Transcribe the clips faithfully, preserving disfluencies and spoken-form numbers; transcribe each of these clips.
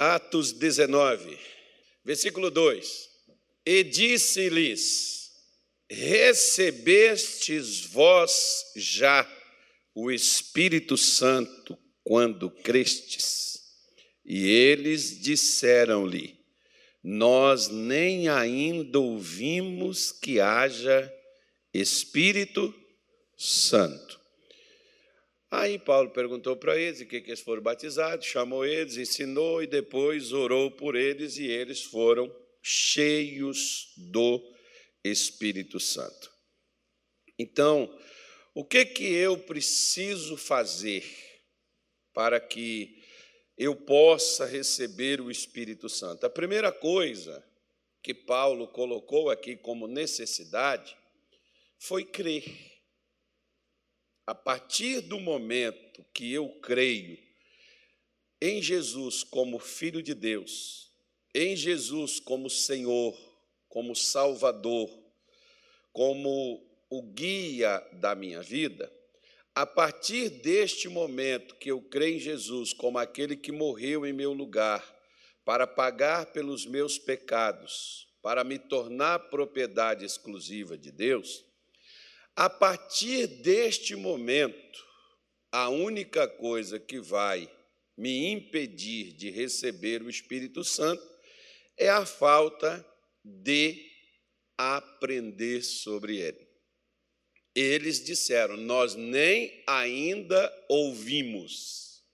Atos dezenove, versículo dois. E disse-lhes, recebestes vós já o Espírito Santo quando crestes? E eles disseram-lhe, nós nem ainda ouvimos que haja Espírito Santo. Aí Paulo perguntou para eles o que eles foram batizados, chamou eles, ensinou e depois orou por eles e eles foram cheios do Espírito Santo. Então, o que que eu preciso fazer para que eu possa receber o Espírito Santo? A primeira coisa que Paulo colocou aqui como necessidade foi crer. A partir do momento que eu creio em Jesus como Filho de Deus, em Jesus como Senhor, como Salvador, como o guia da minha vida, a partir deste momento que eu creio em Jesus como aquele que morreu em meu lugar para pagar pelos meus pecados, para me tornar propriedade exclusiva de Deus, a partir deste momento, a única coisa que vai me impedir de receber o Espírito Santo é a falta de aprender sobre ele. Eles disseram, nós nem ainda ouvimos.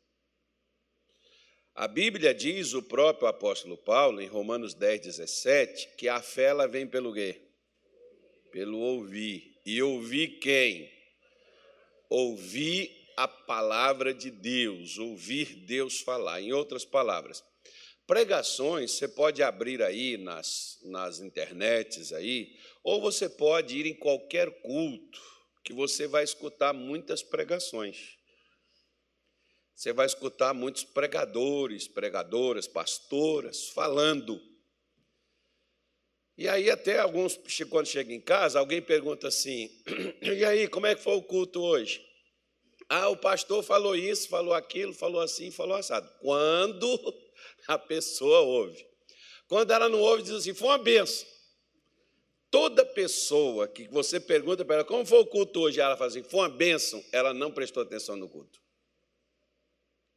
A Bíblia diz, o próprio apóstolo Paulo, em Romanos dez, dezessete, que a fé ela vem pelo quê? Pelo ouvir. E ouvi quem? Ouvi a palavra de Deus, ouvir Deus falar. Em outras palavras, pregações, você pode abrir aí nas, nas internets, aí, ou você pode ir em qualquer culto, que você vai escutar muitas pregações. Você vai escutar muitos pregadores, pregadoras, pastoras, falando. E aí até alguns, quando chega em casa, alguém pergunta assim, e aí, como é que foi o culto hoje? Ah, o pastor falou isso, falou aquilo, falou assim, falou assado. Quando a pessoa ouve. Quando ela não ouve, diz assim, foi uma benção. Toda pessoa que você pergunta para ela, como foi o culto hoje? Ela fala assim, foi uma benção. Ela não prestou atenção no culto.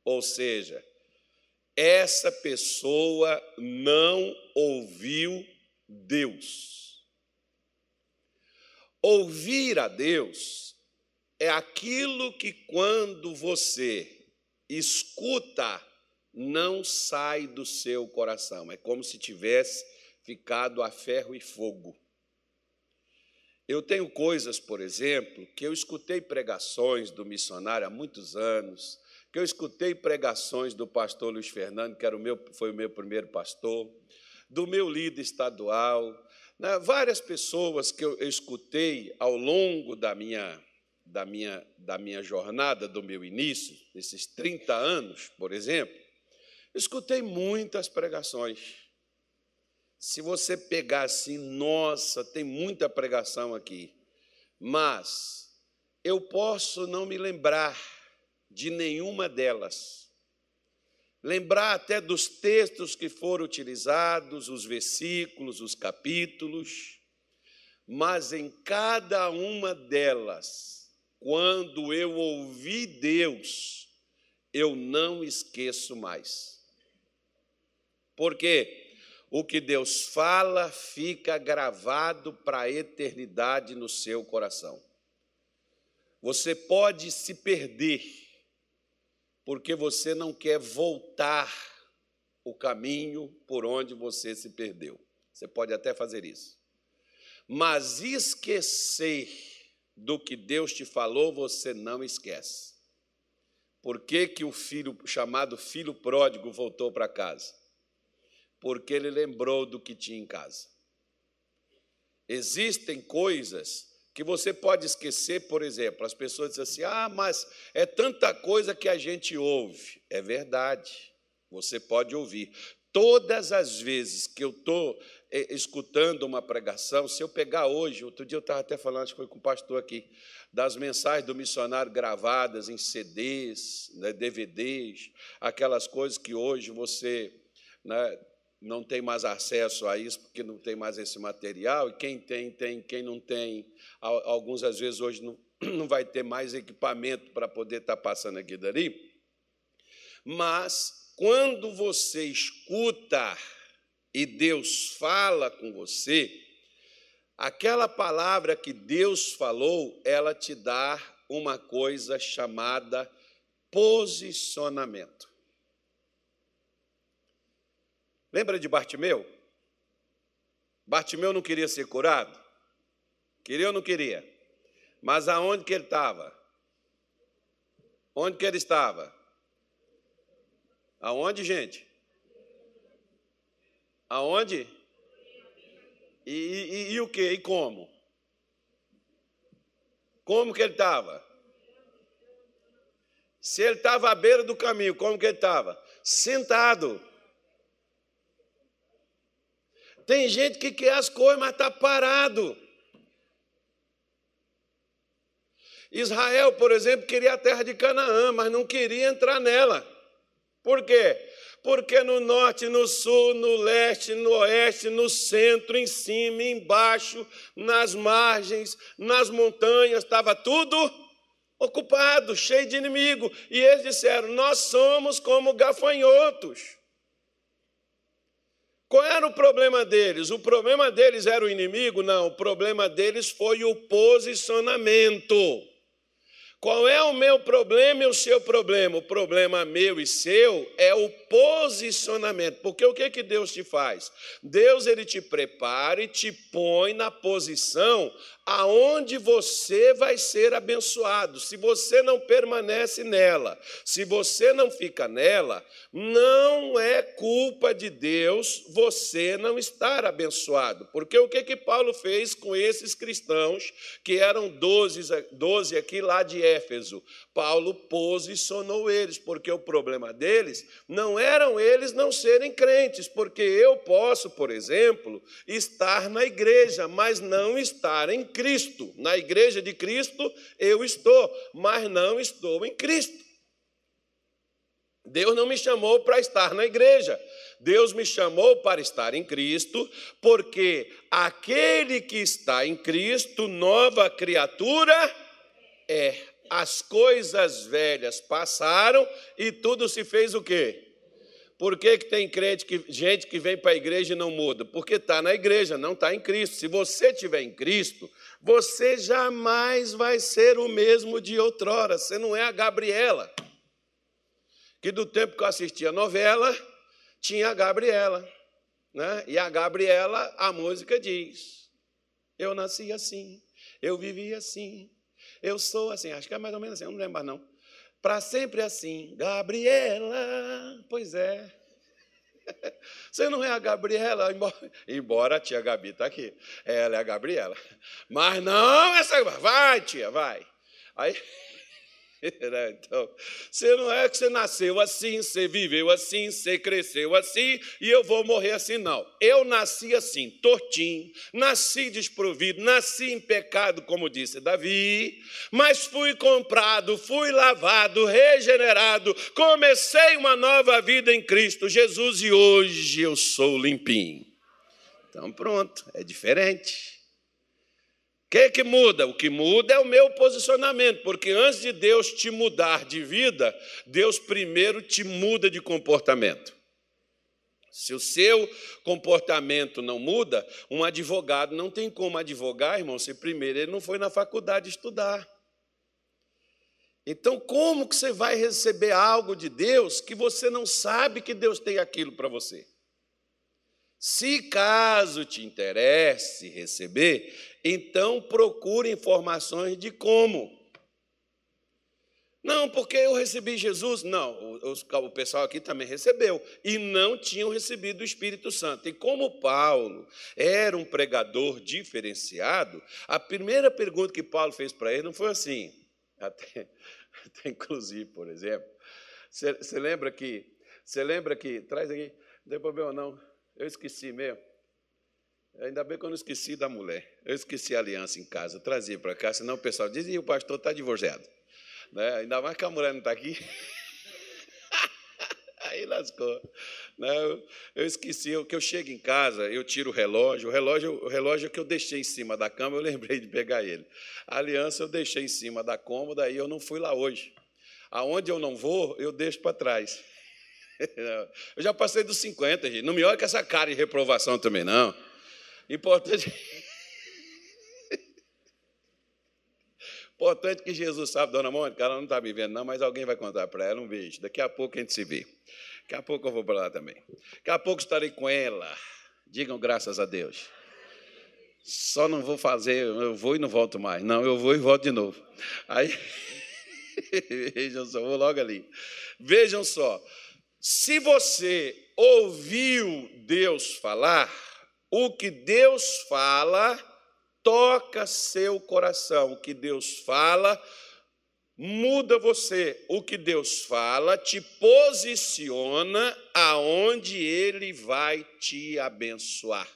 Ou seja, essa pessoa não ouviu Deus. Ouvir a Deus é aquilo que, quando você escuta, não sai do seu coração. É como se tivesse ficado a ferro e fogo. Eu tenho coisas, por exemplo, que eu escutei pregações do missionário há muitos anos, que eu escutei pregações do pastor Luiz Fernando, que era o meu, foi o meu primeiro pastor, do meu líder estadual, né, várias pessoas que eu, eu escutei ao longo da minha, da, minha, da minha jornada, do meu início, esses trinta anos, por exemplo, escutei muitas pregações. Se você pegar assim, nossa, tem muita pregação aqui, mas eu posso não me lembrar de nenhuma delas. Lembrar até dos textos que foram utilizados, os versículos, os capítulos, mas em cada uma delas, quando eu ouvi Deus, eu não esqueço mais. Porque o que Deus fala fica gravado para a eternidade no seu coração. Você pode se perder, porque você não quer voltar o caminho por onde você se perdeu. Você pode até fazer isso. Mas esquecer do que Deus te falou, você não esquece. Por que que o filho, chamado filho pródigo, voltou para casa? Porque ele lembrou do que tinha em casa. Existem coisas que você pode esquecer, por exemplo, as pessoas dizem assim, ah, mas é tanta coisa que a gente ouve. É verdade, você pode ouvir. Todas as vezes que eu estou escutando uma pregação, se eu pegar hoje, outro dia eu estava até falando, acho que foi com o pastor aqui, das mensagens do missionário gravadas em C Ds, né, D V Ds, aquelas coisas que hoje você né, não tem mais acesso a isso, porque não tem mais esse material, e quem tem, tem, quem não tem. Alguns, às vezes, hoje não, não vai ter mais equipamento para poder estar passando aqui dali. Mas, quando você escuta e Deus fala com você, aquela palavra que Deus falou, ela te dá uma coisa chamada posicionamento. Lembra de Bartimeu? Bartimeu não queria ser curado? Queria ou não queria? Mas aonde que ele estava? Onde que ele estava? Aonde, gente? Aonde? E, e, e o quê? E como? Como que ele estava? Se ele estava à beira do caminho, como que ele estava? Sentado. Tem gente que quer as coisas, mas está parado. Israel, por exemplo, queria a terra de Canaã, mas não queria entrar nela. Por quê? Porque no norte, no sul, no leste, no oeste, no centro, em cima, embaixo, nas margens, nas montanhas, estava tudo ocupado, cheio de inimigo. E eles disseram, nós somos como gafanhotos. Qual era o problema deles? O problema deles era o inimigo? Não, o problema deles foi o posicionamento. Qual é o meu problema e o seu problema? O problema meu e seu é o posicionamento. Porque o que que Deus te faz? Deus, ele te prepara e te põe na posição aonde você vai ser abençoado. Se você não permanece nela, se você não fica nela, não é culpa de Deus você não estar abençoado. Porque o que que Paulo fez com esses cristãos, que eram doze, doze aqui lá de Éfeso? Paulo posicionou eles, porque o problema deles não eram eles não serem crentes, porque eu posso, por exemplo, estar na igreja, mas não estar em Cristo. Na igreja de Cristo eu estou, mas não estou em Cristo. Deus não me chamou para estar na igreja. Deus me chamou para estar em Cristo, porque aquele que está em Cristo, nova criatura é. As coisas velhas passaram e tudo se fez o quê? Por que que tem crente que, gente que vem para a igreja e não muda? Porque está na igreja, não está em Cristo. Se você estiver em Cristo, você jamais vai ser o mesmo de outrora. Você não é a Gabriela, que do tempo que eu assistia novela, tinha a Gabriela, né? E a Gabriela, a música diz, eu nasci assim, eu vivi assim, eu sou assim, acho que é mais ou menos assim, eu não lembro mais não. Para sempre assim, Gabriela, pois é. Você não é a Gabriela, embora, embora a tia Gabi está aqui, ela é a Gabriela. Mas não, essa vai, tia, vai. Aí, então, você não é que você nasceu assim, você viveu assim, você cresceu assim, e eu vou morrer assim, não. Eu nasci assim, tortinho, nasci desprovido, nasci em pecado, como disse Davi, mas fui comprado, fui lavado, regenerado, comecei uma nova vida em Cristo Jesus e hoje eu sou limpinho. Então pronto, é diferente. O que que muda? O que muda é o meu posicionamento, porque antes de Deus te mudar de vida, Deus primeiro te muda de comportamento. Se o seu comportamento não muda, um advogado não tem como advogar, irmão, se primeiro ele não foi na faculdade estudar. Então, como que você vai receber algo de Deus que você não sabe que Deus tem aquilo para você? Se caso te interesse receber, então procure informações de como. Não, porque eu recebi Jesus. Não, o, o pessoal aqui também recebeu. E não tinham recebido o Espírito Santo. E como Paulo era um pregador diferenciado, a primeira pergunta que Paulo fez para ele não foi assim. Até, até inclusive, por exemplo. Você, você lembra que... Você lembra que... Traz aqui. Não tem problema, não. Eu esqueci mesmo. Ainda bem que eu não esqueci da mulher. Eu esqueci a aliança em casa. Eu trazia para cá, senão o pessoal diz, e o pastor está divorciado. Né? Ainda mais que a mulher não está aqui. Aí lascou. Não, eu esqueci, eu, que eu chego em casa, eu tiro o relógio, o relógio, o relógio que eu deixei em cima da cama, eu lembrei de pegar ele. A aliança eu deixei em cima da cômoda, aí eu não fui lá hoje. Aonde eu não vou, eu deixo para trás. Eu já passei dos cinquenta, gente. Não me olha com essa cara de reprovação também, não. Importante... Importante que Jesus sabe, dona Mônica, ela não está me vendo, não, mas alguém vai contar para ela, um beijo. Daqui a pouco a gente se vê. Daqui a pouco eu vou para lá também. Daqui a pouco estarei com ela. Digam graças a Deus. Só não vou fazer, eu vou e não volto mais. Não, eu vou e volto de novo. Aí, vejam só, vou logo ali. Vejam só, se você ouviu Deus falar, o que Deus fala... toca seu coração. O que Deus fala muda você. O que Deus fala te posiciona aonde Ele vai te abençoar.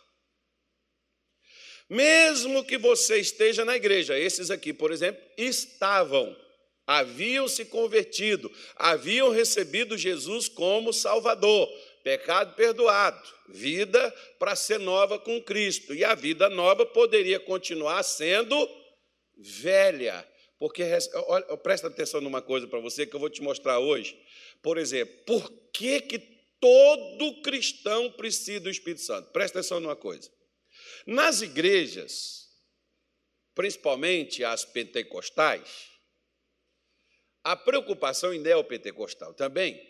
Mesmo que você esteja na igreja, esses aqui, por exemplo, estavam, haviam se convertido, haviam recebido Jesus como Salvador. Pecado perdoado, vida para ser nova com Cristo. E a vida nova poderia continuar sendo velha. Porque, olha, presta atenção numa coisa para você que eu vou te mostrar hoje. Por exemplo, por que, que todo cristão precisa do Espírito Santo? Presta atenção numa coisa. Nas igrejas, principalmente as pentecostais, a preocupação, e neopentecostal também,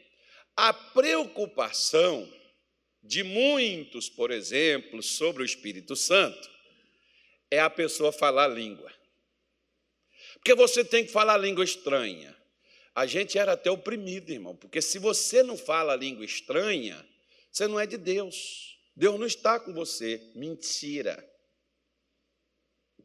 a preocupação de muitos, por exemplo, sobre o Espírito Santo, é a pessoa falar língua. Porque você tem que falar língua estranha. A gente era até oprimido, irmão, porque se você não fala língua estranha, você não é de Deus. Deus não está com você. Mentira.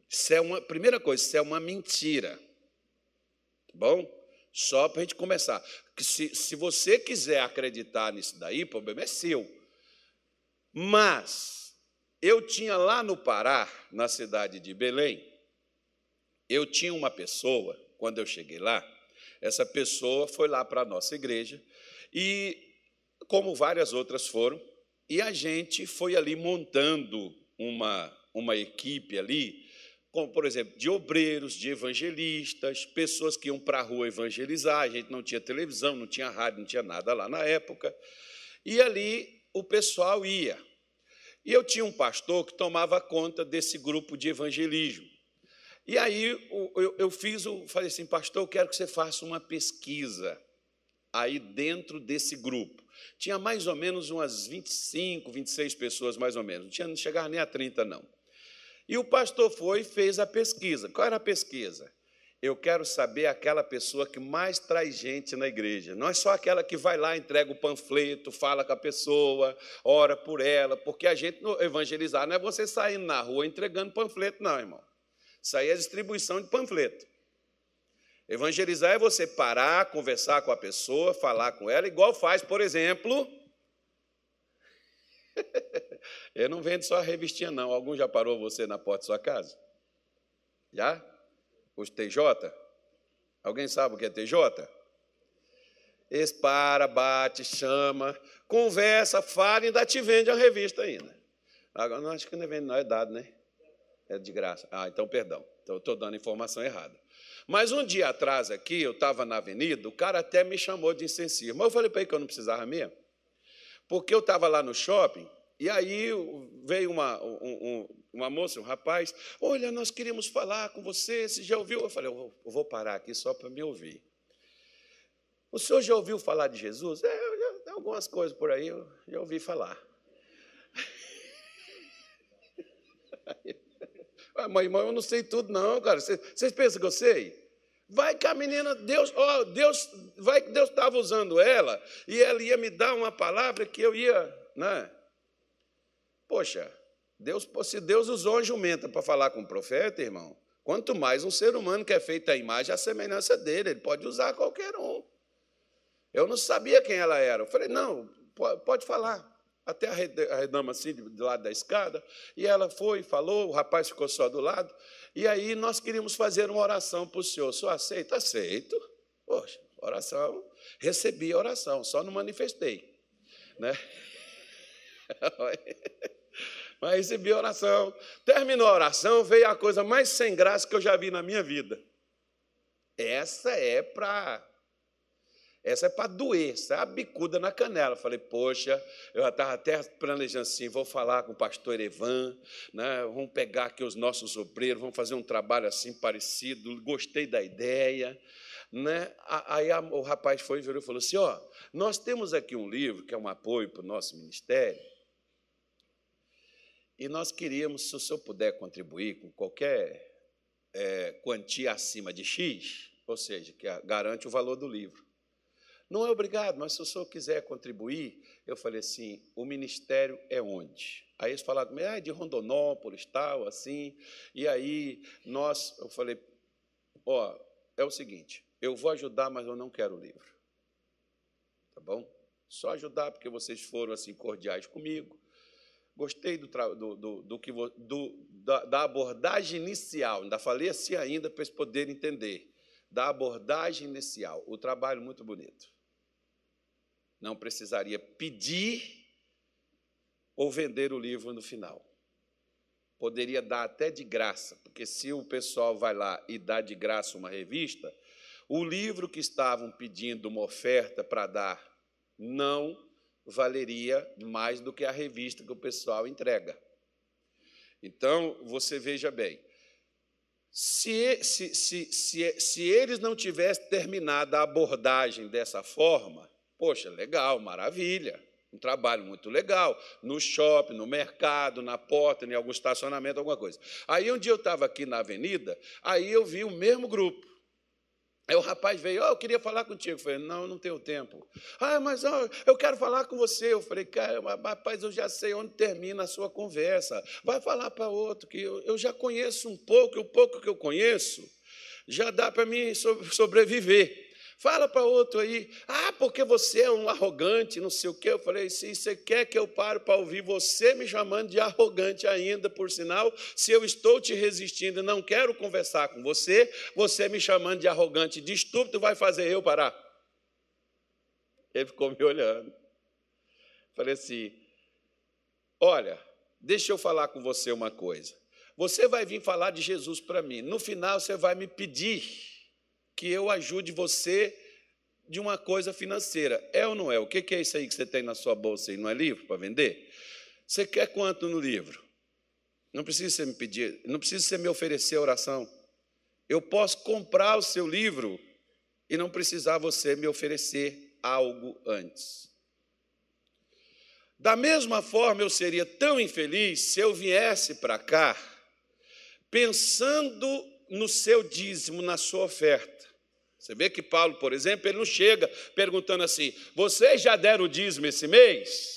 Isso é uma, primeira coisa, isso é uma mentira. Tá bom? Só para a gente começar. Que se, se você quiser acreditar nisso daí, o problema é seu. Mas eu tinha lá no Pará, na cidade de Belém, eu tinha uma pessoa, quando eu cheguei lá, essa pessoa foi lá para a nossa igreja, e como várias outras foram, e a gente foi ali montando uma, uma equipe ali, como, por exemplo, de obreiros, de evangelistas, pessoas que iam para a rua evangelizar. A gente não tinha televisão, não tinha rádio, não tinha nada lá na época. E ali o pessoal ia. E eu tinha um pastor que tomava conta desse grupo de evangelismo. E aí eu fiz, eu falei assim, pastor, eu quero que você faça uma pesquisa aí dentro desse grupo. Tinha mais ou menos umas vinte e cinco, vinte e seis pessoas, mais ou menos. Não tinha, não chegava nem a trinta, não. E o pastor foi e fez a pesquisa. Qual era a pesquisa? Eu quero saber aquela pessoa que mais traz gente na igreja. Não é só aquela que vai lá, entrega o panfleto, fala com a pessoa, ora por ela, porque a gente evangelizar não é você saindo na rua entregando panfleto, não, irmão. Isso aí é distribuição de panfleto. Evangelizar é você parar, conversar com a pessoa, falar com ela, igual faz, por exemplo... Eu não vendo só a revistinha, não. Algum já parou você na porta da sua casa? Já? Os T J? Alguém sabe o que é T J? Eles para, bate, chama, conversa, fala e ainda te vende a revista ainda. Agora, não, acho que não vende, não. É dado, né? É de graça. Ah, então, perdão. Então, eu estou dando informação errada. Mas um dia atrás aqui, eu estava na avenida, o cara até me chamou de insensível. Mas eu falei para ele que eu não precisava mesmo. Porque eu estava lá no shopping, e aí veio uma, um, uma moça, um rapaz, olha, nós queríamos falar com você, você já ouviu? Eu falei, eu vou parar aqui só para me ouvir. O senhor já ouviu falar de Jesus? É, eu já, algumas coisas por aí eu já ouvi falar. Ah, mãe, mãe, eu não sei tudo não, cara. Vocês pensam que eu sei? Vai que a menina, Deus, ó, Deus, vai que Deus estava usando ela e ela ia me dar uma palavra que eu ia, né? Poxa, Deus, se Deus usou a jumenta para falar com o profeta, irmão, quanto mais um ser humano que é feito à imagem e à semelhança dele, ele pode usar qualquer um. Eu não sabia quem ela era. Eu falei, não, pode falar. Até arredama assim, do lado da escada, e ela foi, falou, o rapaz ficou só do lado, e aí nós queríamos fazer uma oração para o senhor. O senhor aceita? Aceito. Poxa, Oração, recebi a oração, só não manifestei, né? Mas recebi a oração. Terminou a oração, veio a coisa mais sem graça que eu já vi na minha vida. Essa é para... Essa é para doer, sabe? Bicuda na canela. Falei, poxa, eu já estava até planejando assim, vou falar com o pastor Evan, né? Vamos pegar aqui os nossos obreiros, vamos fazer um trabalho assim parecido, gostei da ideia, né? Aí o rapaz foi e virou e falou assim, ó, nós temos aqui um livro que é um apoio para o nosso ministério e nós queríamos, se o senhor puder contribuir com qualquer é, quantia acima de X, ou seja, que garante o valor do livro. Não é obrigado, mas se o senhor quiser contribuir, eu falei assim, o ministério é onde? Aí eles falaram comigo, ah, é de Rondonópolis, tal, assim. E aí nós, eu falei, ó, é o seguinte, eu vou ajudar, mas eu não quero o livro. Tá bom? Só ajudar, porque vocês foram assim cordiais comigo. Gostei do, do, do, do que do, da, da abordagem inicial, ainda falei assim ainda para eles poderem entender. Da abordagem inicial, o trabalho muito bonito. Não precisaria pedir ou vender o livro no final. Poderia dar até de graça, porque se o pessoal vai lá e dá de graça uma revista, o livro que estavam pedindo uma oferta para dar não valeria mais do que a revista que o pessoal entrega. Então, você veja bem, Se, se, se, se, se eles não tivessem terminado a abordagem dessa forma, poxa, legal, maravilha, um trabalho muito legal, no shopping, no mercado, na porta, em algum estacionamento, alguma coisa. Aí, um dia eu estava aqui na avenida, aí eu vi o mesmo grupo. Aí o rapaz veio, oh, eu queria falar contigo. Eu falei, não, não tenho tempo. Ah, mas oh, eu quero falar com você. Eu falei, cara, rapaz, eu já sei onde termina a sua conversa. Vai falar para outro, que eu, eu já conheço um pouco, e o pouco que eu conheço já dá para mim sobreviver. Fala para outro aí, ah, porque você é um arrogante, não sei o quê. Eu falei, se você quer que eu pare para ouvir você me chamando de arrogante ainda, por sinal, se eu estou te resistindo e não quero conversar com você, você me chamando de arrogante, de estúpido, vai fazer eu parar. Ele ficou me olhando. Falei assim, olha, deixa eu falar com você uma coisa. Você vai vir falar de Jesus para mim, no final você vai me pedir que eu ajude você de uma coisa financeira. É ou não é? O que é isso aí que você tem na sua bolsa aí? Não é livro para vender? Você quer quanto no livro? Não precisa você me pedir, não precisa você me oferecer oração. Eu posso comprar o seu livro e não precisar você me oferecer algo antes. Da mesma forma, eu seria tão infeliz se eu viesse para cá pensando no seu dízimo, na sua oferta. Você vê que Paulo, por exemplo, ele não chega perguntando assim, vocês já deram o dízimo esse mês?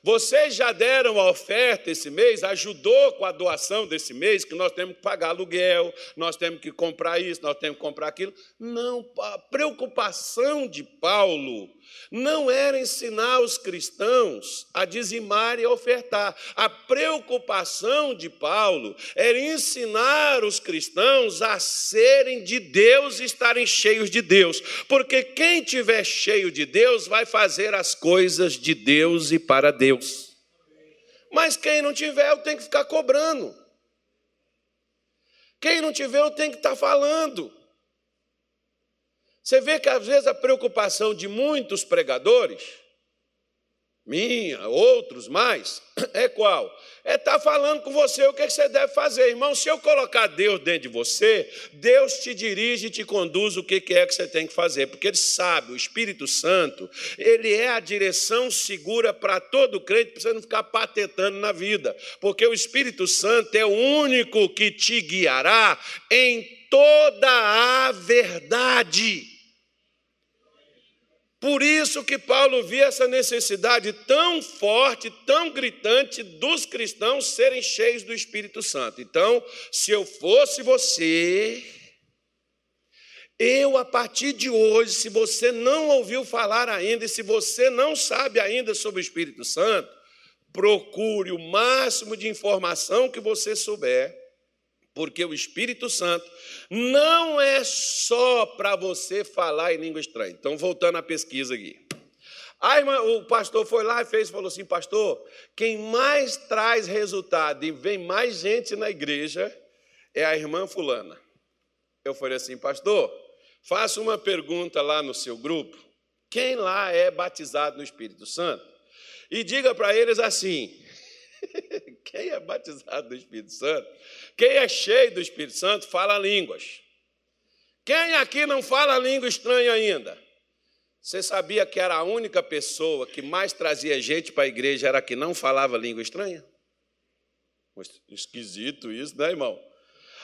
Vocês já deram a oferta esse mês? Ajudou com a doação desse mês, que nós temos que pagar aluguel, nós temos que comprar isso, nós temos que comprar aquilo. Não, a preocupação de Paulo não era ensinar os cristãos a dizimar e a ofertar. A preocupação de Paulo era ensinar os cristãos a serem de Deus e estarem cheios de Deus. Porque quem estiver cheio de Deus vai fazer as coisas de Deus e para Deus. Mas quem não tiver, eu tenho que ficar cobrando. Quem não tiver, eu tenho que estar falando. Você vê que, às vezes, a preocupação de muitos pregadores, minha, outros mais, é qual? É estar falando com você o que você deve fazer. Irmão, se eu colocar Deus dentro de você, Deus te dirige e te conduz o que é que você tem que fazer, porque Ele sabe, o Espírito Santo, Ele é a direção segura para todo crente, para você não ficar patetando na vida, porque o Espírito Santo é o único que te guiará em toda a verdade. Por isso que Paulo via essa necessidade tão forte, tão gritante dos cristãos serem cheios do Espírito Santo. Então, se eu fosse você, eu, a partir de hoje, se você não ouviu falar ainda e se você não sabe ainda sobre o Espírito Santo, procure o máximo de informação que você souber, porque o Espírito Santo não é só para você falar em língua estranha. Então, voltando à pesquisa aqui. Aí o pastor foi lá e fez, falou assim, pastor, quem mais traz resultado e vem mais gente na igreja é a irmã fulana. Eu falei assim, pastor, faça uma pergunta lá no seu grupo, quem lá é batizado no Espírito Santo? E diga para eles assim, quem é batizado no Espírito Santo, quem é cheio do Espírito Santo, fala línguas. Quem aqui não fala língua estranha ainda? Você sabia que era a única pessoa que mais trazia gente para a igreja era a que não falava língua estranha? Esquisito isso, né, irmão?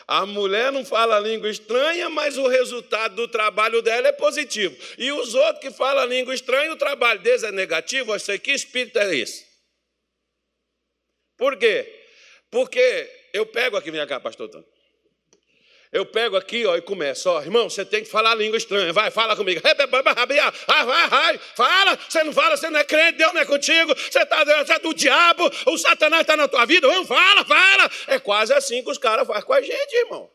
A mulher não fala língua estranha, mas o resultado do trabalho dela é positivo. E os outros que falam língua estranha, o trabalho deles é negativo. Eu sei que espírito é esse. Por quê? Porque eu pego aqui, vem cá, pastor Tano. Eu pego aqui, ó, e começo, ó, irmão, você tem que falar a língua estranha, vai, fala comigo. Fala, você não fala, você não é crente, Deus não é contigo, você, tá, você é do diabo, o Satanás está na tua vida, irmão, fala, fala. É quase assim que os caras fazem com a gente, irmão.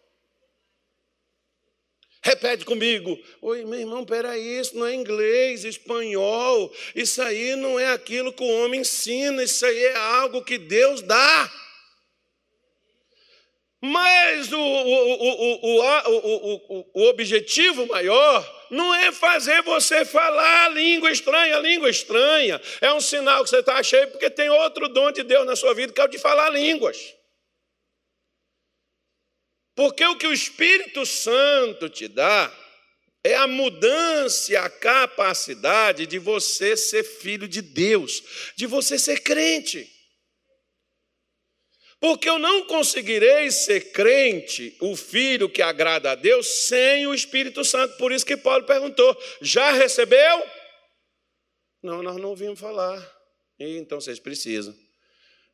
Repete comigo. Oi, meu irmão, peraí, isso não é inglês, espanhol, isso aí não é aquilo que o homem ensina, isso aí é algo que Deus dá. Mas o, o, o, o, o, o objetivo maior não é fazer você falar língua estranha. Língua estranha é um sinal que você está cheio, porque tem outro dom de Deus na sua vida, que é o de falar línguas. Porque o que o Espírito Santo te dá é a mudança e a capacidade de você ser filho de Deus, de você ser crente. Porque eu não conseguirei ser crente, o filho que agrada a Deus, sem o Espírito Santo. Por isso que Paulo perguntou, já recebeu? Não, nós não ouvimos falar. E então vocês precisam.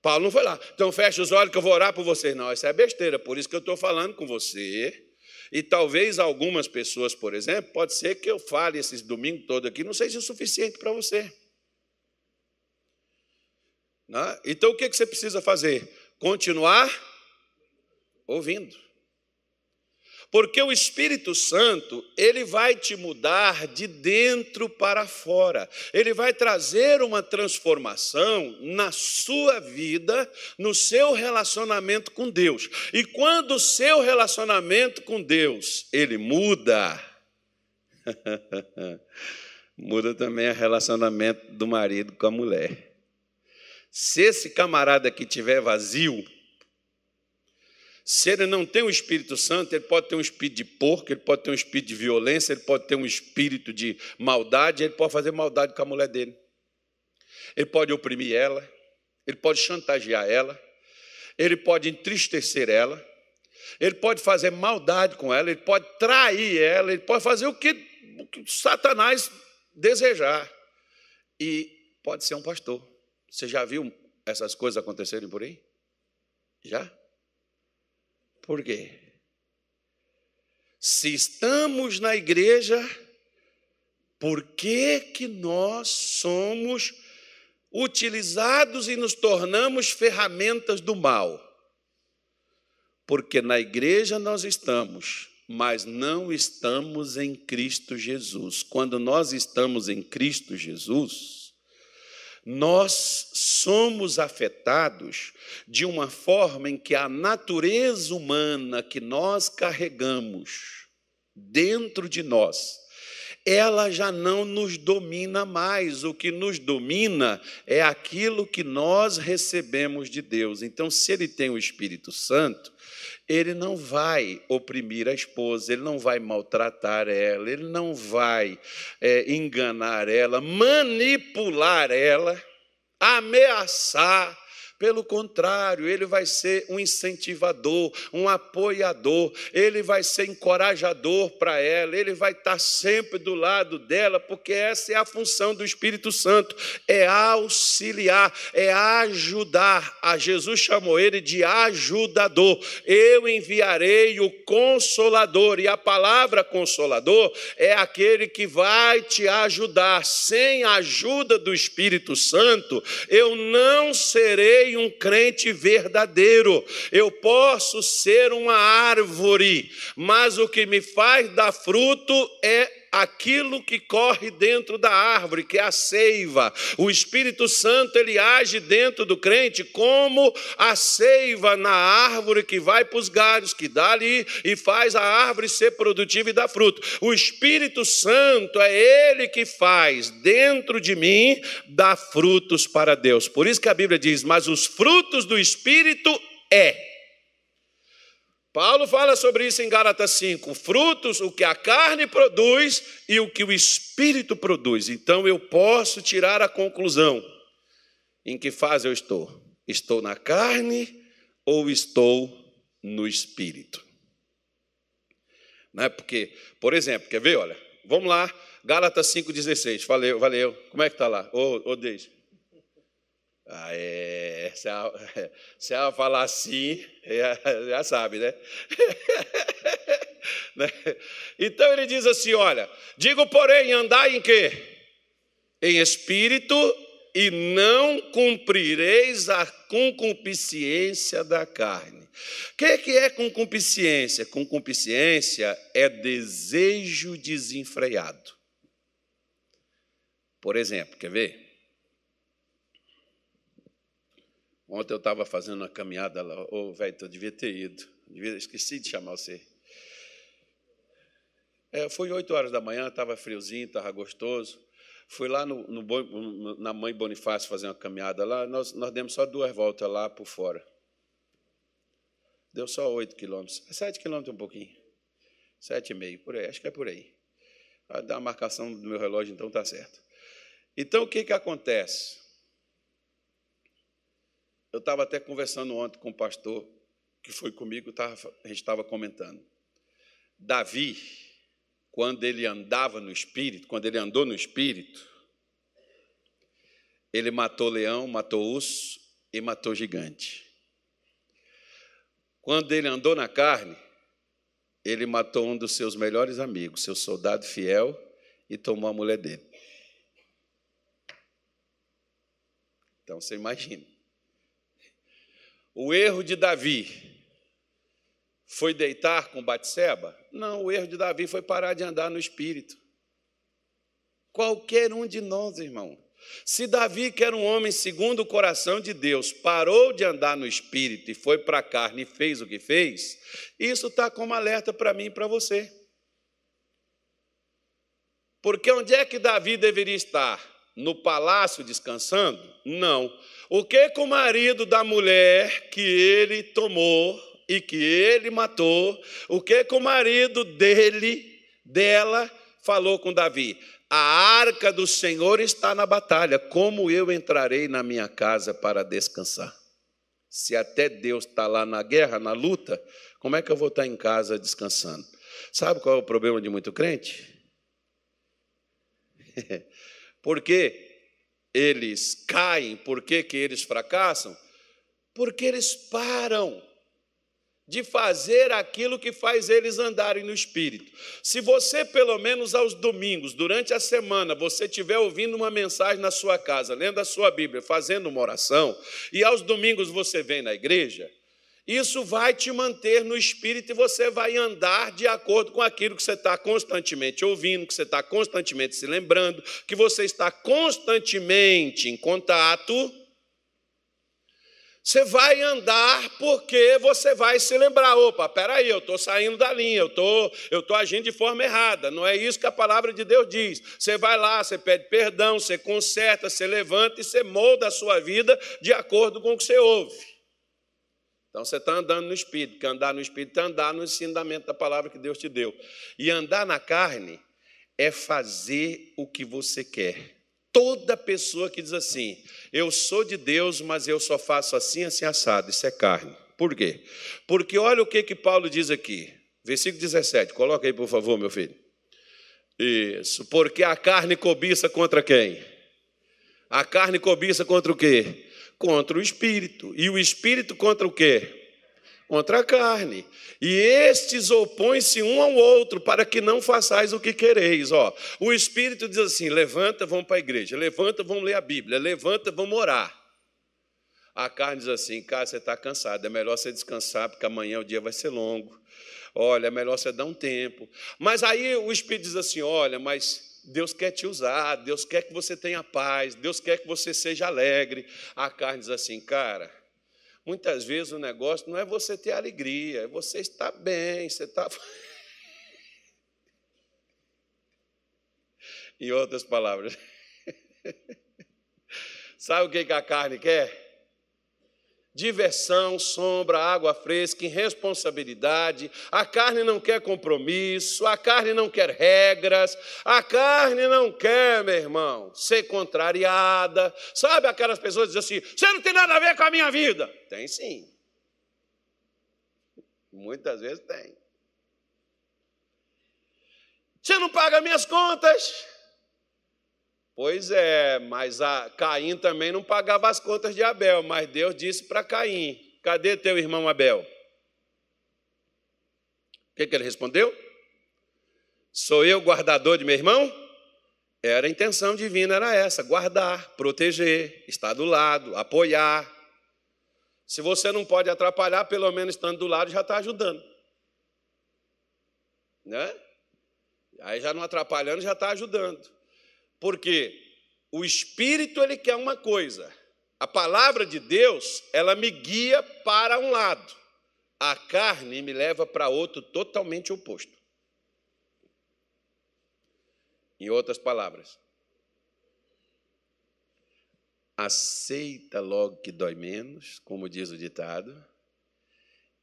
Paulo não foi lá. Então fecha os olhos que eu vou orar por vocês. Não, isso é besteira. Por isso que eu estou falando com você. E talvez algumas pessoas, por exemplo, pode ser que eu fale esses domingos todo aqui. Não sei se é o suficiente para você. Não? Então o que você precisa fazer? Continuar ouvindo. Porque o Espírito Santo, ele vai te mudar de dentro para fora. Ele vai trazer uma transformação na sua vida, no seu relacionamento com Deus. E quando o seu relacionamento com Deus, ele muda, muda também o relacionamento do marido com a mulher. Se esse camarada aqui estiver vazio, se ele não tem o Espírito Santo, ele pode ter um espírito de porco, ele pode ter um espírito de violência, ele pode ter um espírito de maldade, ele pode fazer maldade com a mulher dele. Ele pode oprimir ela, ele pode chantagear ela, ele pode entristecer ela, ele pode fazer maldade com ela, ele pode trair ela, ele pode fazer o que, o que Satanás desejar. E pode ser um pastor. Você já viu essas coisas acontecerem por aí? Já? Por quê? Se estamos na igreja, por que que nós somos utilizados e nos tornamos ferramentas do mal? Porque na igreja nós estamos, mas não estamos em Cristo Jesus. Quando nós estamos em Cristo Jesus, nós somos afetados de uma forma em que a natureza humana que nós carregamos dentro de nós, ela já não nos domina mais. O que nos domina é aquilo que nós recebemos de Deus. Então, se ele tem o Espírito Santo, ele não vai oprimir a esposa, ele não vai maltratar ela, ele não vai é, enganar ela, manipular ela, ameaçar. Pelo contrário, ele vai ser um incentivador, um apoiador, ele vai ser encorajador para ela, ele vai estar sempre do lado dela, porque essa é a função do Espírito Santo, é auxiliar, é ajudar. A Jesus chamou ele de ajudador. Eu enviarei o Consolador, e a palavra Consolador é aquele que vai te ajudar. Sem a ajuda do Espírito Santo, eu não serei serei um crente verdadeiro, eu posso ser uma árvore, mas o que me faz dar fruto é aquilo que corre dentro da árvore, que é a seiva. O Espírito Santo, ele age dentro do crente como a seiva na árvore que vai para os galhos, que dá ali e faz a árvore ser produtiva e dar fruto. O Espírito Santo é ele que faz dentro de mim dar frutos para Deus. Por isso que a Bíblia diz, mas os frutos do Espírito é... Paulo fala sobre isso em Gálatas cinco, frutos, o que a carne produz e o que o Espírito produz. Então eu posso tirar a conclusão, em que fase eu estou? Estou na carne ou estou no Espírito? Não é porque, por exemplo, quer ver, olha, vamos lá, Gálatas cinco, dezesseis, valeu, valeu, como é que está lá? Ô, ô Deise. Ah, é, se ela, se ela falar assim, já sabe, né? Então ele diz assim, olha, digo, porém, andai em quê? Em espírito, e não cumprireis a concupiscência da carne. O que é, que é concupiscência? Concupiscência é desejo desenfreado. Por exemplo, quer ver? Ontem eu estava fazendo uma caminhada lá. Ô, oh, velho, eu devia ter ido. Devia, esqueci de chamar você. É, foi oito horas da manhã, estava friozinho, estava gostoso. Fui lá no, no, na Mãe Bonifácio fazer uma caminhada lá. Nós, nós demos só duas voltas lá por fora. Deu só oito quilômetros. Sete quilômetros um pouquinho. Sete e meio, por aí. Acho que é por aí. Dá a marcação do meu relógio, então está certo. Então, o que, que acontece? Eu estava até conversando ontem com o pastor que foi comigo, a gente estava comentando. Davi, quando ele andava no Espírito, quando ele andou no Espírito, ele matou leão, matou urso e matou gigante. Quando ele andou na carne, ele matou um dos seus melhores amigos, seu soldado fiel, e tomou a mulher dele. Então, você imagina. O erro de Davi foi deitar com Batseba? Não, o erro de Davi foi parar de andar no Espírito. Qualquer um de nós, irmão. Se Davi, que era um homem segundo o coração de Deus, parou de andar no Espírito e foi para a carne e fez o que fez, isso está como alerta para mim e para você. Porque onde é que Davi deveria estar? No palácio descansando? Não. O que que o marido da mulher que ele tomou e que ele matou, o que que o marido dele, dela, falou com Davi? A arca do Senhor está na batalha. Como eu entrarei na minha casa para descansar? Se até Deus está lá na guerra, na luta, como é que eu vou estar em casa descansando? Sabe qual é o problema de muito crente? Por quê? Eles caem. Por que que eles fracassam? Porque eles param de fazer aquilo que faz eles andarem no Espírito. Se você, pelo menos aos domingos, durante a semana, você estiver ouvindo uma mensagem na sua casa, lendo a sua Bíblia, fazendo uma oração, e aos domingos você vem na igreja, isso vai te manter no Espírito e você vai andar de acordo com aquilo que você está constantemente ouvindo, que você está constantemente se lembrando, que você está constantemente em contato. Você vai andar porque você vai se lembrar. Opa, peraí, eu estou saindo da linha, eu tô, eu tô agindo de forma errada. Não é isso que a palavra de Deus diz. Você vai lá, você pede perdão, você conserta, você levanta e você molda a sua vida de acordo com o que você ouve. Então, você está andando no Espírito, porque andar no Espírito é andar no ensinamento da palavra que Deus te deu. E andar na carne é fazer o que você quer. Toda pessoa que diz assim, eu sou de Deus, mas eu só faço assim, assim, assado, isso é carne. Por quê? Porque olha o que, que Paulo diz aqui, versículo dezessete, coloca aí, por favor, meu filho. Isso, porque a carne cobiça contra quem? A carne cobiça contra o quê? Contra o Espírito. E o Espírito contra o quê? Contra a carne. E estes opõem-se um ao outro, para que não façais o que quereis. Ó, o Espírito diz assim, levanta, vamos para a igreja. Levanta, vamos ler a Bíblia. Levanta, vamos orar. A carne diz assim, cara, você está cansado, é melhor você descansar, porque amanhã o dia vai ser longo. Olha, é melhor você dar um tempo. Mas aí o Espírito diz assim, olha, mas... Deus quer te usar, Deus quer que você tenha paz, Deus quer que você seja alegre. A carne diz assim, cara, muitas vezes o negócio não é você ter alegria, é você estar bem, você está... Em outras palavras. Sabe o que a carne quer? Diversão, sombra, água fresca, irresponsabilidade. A carne não quer compromisso, a carne não quer regras, a carne não quer, meu irmão, ser contrariada. Sabe aquelas pessoas que dizem assim, você não tem nada a ver com a minha vida. Tem sim. Muitas vezes tem. Você não paga minhas contas. Pois é, mas a Caim também não pagava as contas de Abel, mas Deus disse para Caim, cadê teu irmão Abel? O que, que ele respondeu? Sou eu guardador de meu irmão? Era a intenção divina, era essa, guardar, proteger, estar do lado, apoiar. Se você não pode atrapalhar, pelo menos estando do lado já está ajudando. Né? Aí já não atrapalhando, já está ajudando. Porque o Espírito, ele quer uma coisa. A palavra de Deus, ela me guia para um lado. A carne me leva para outro totalmente oposto. Em outras palavras, aceita logo que dói menos, como diz o ditado.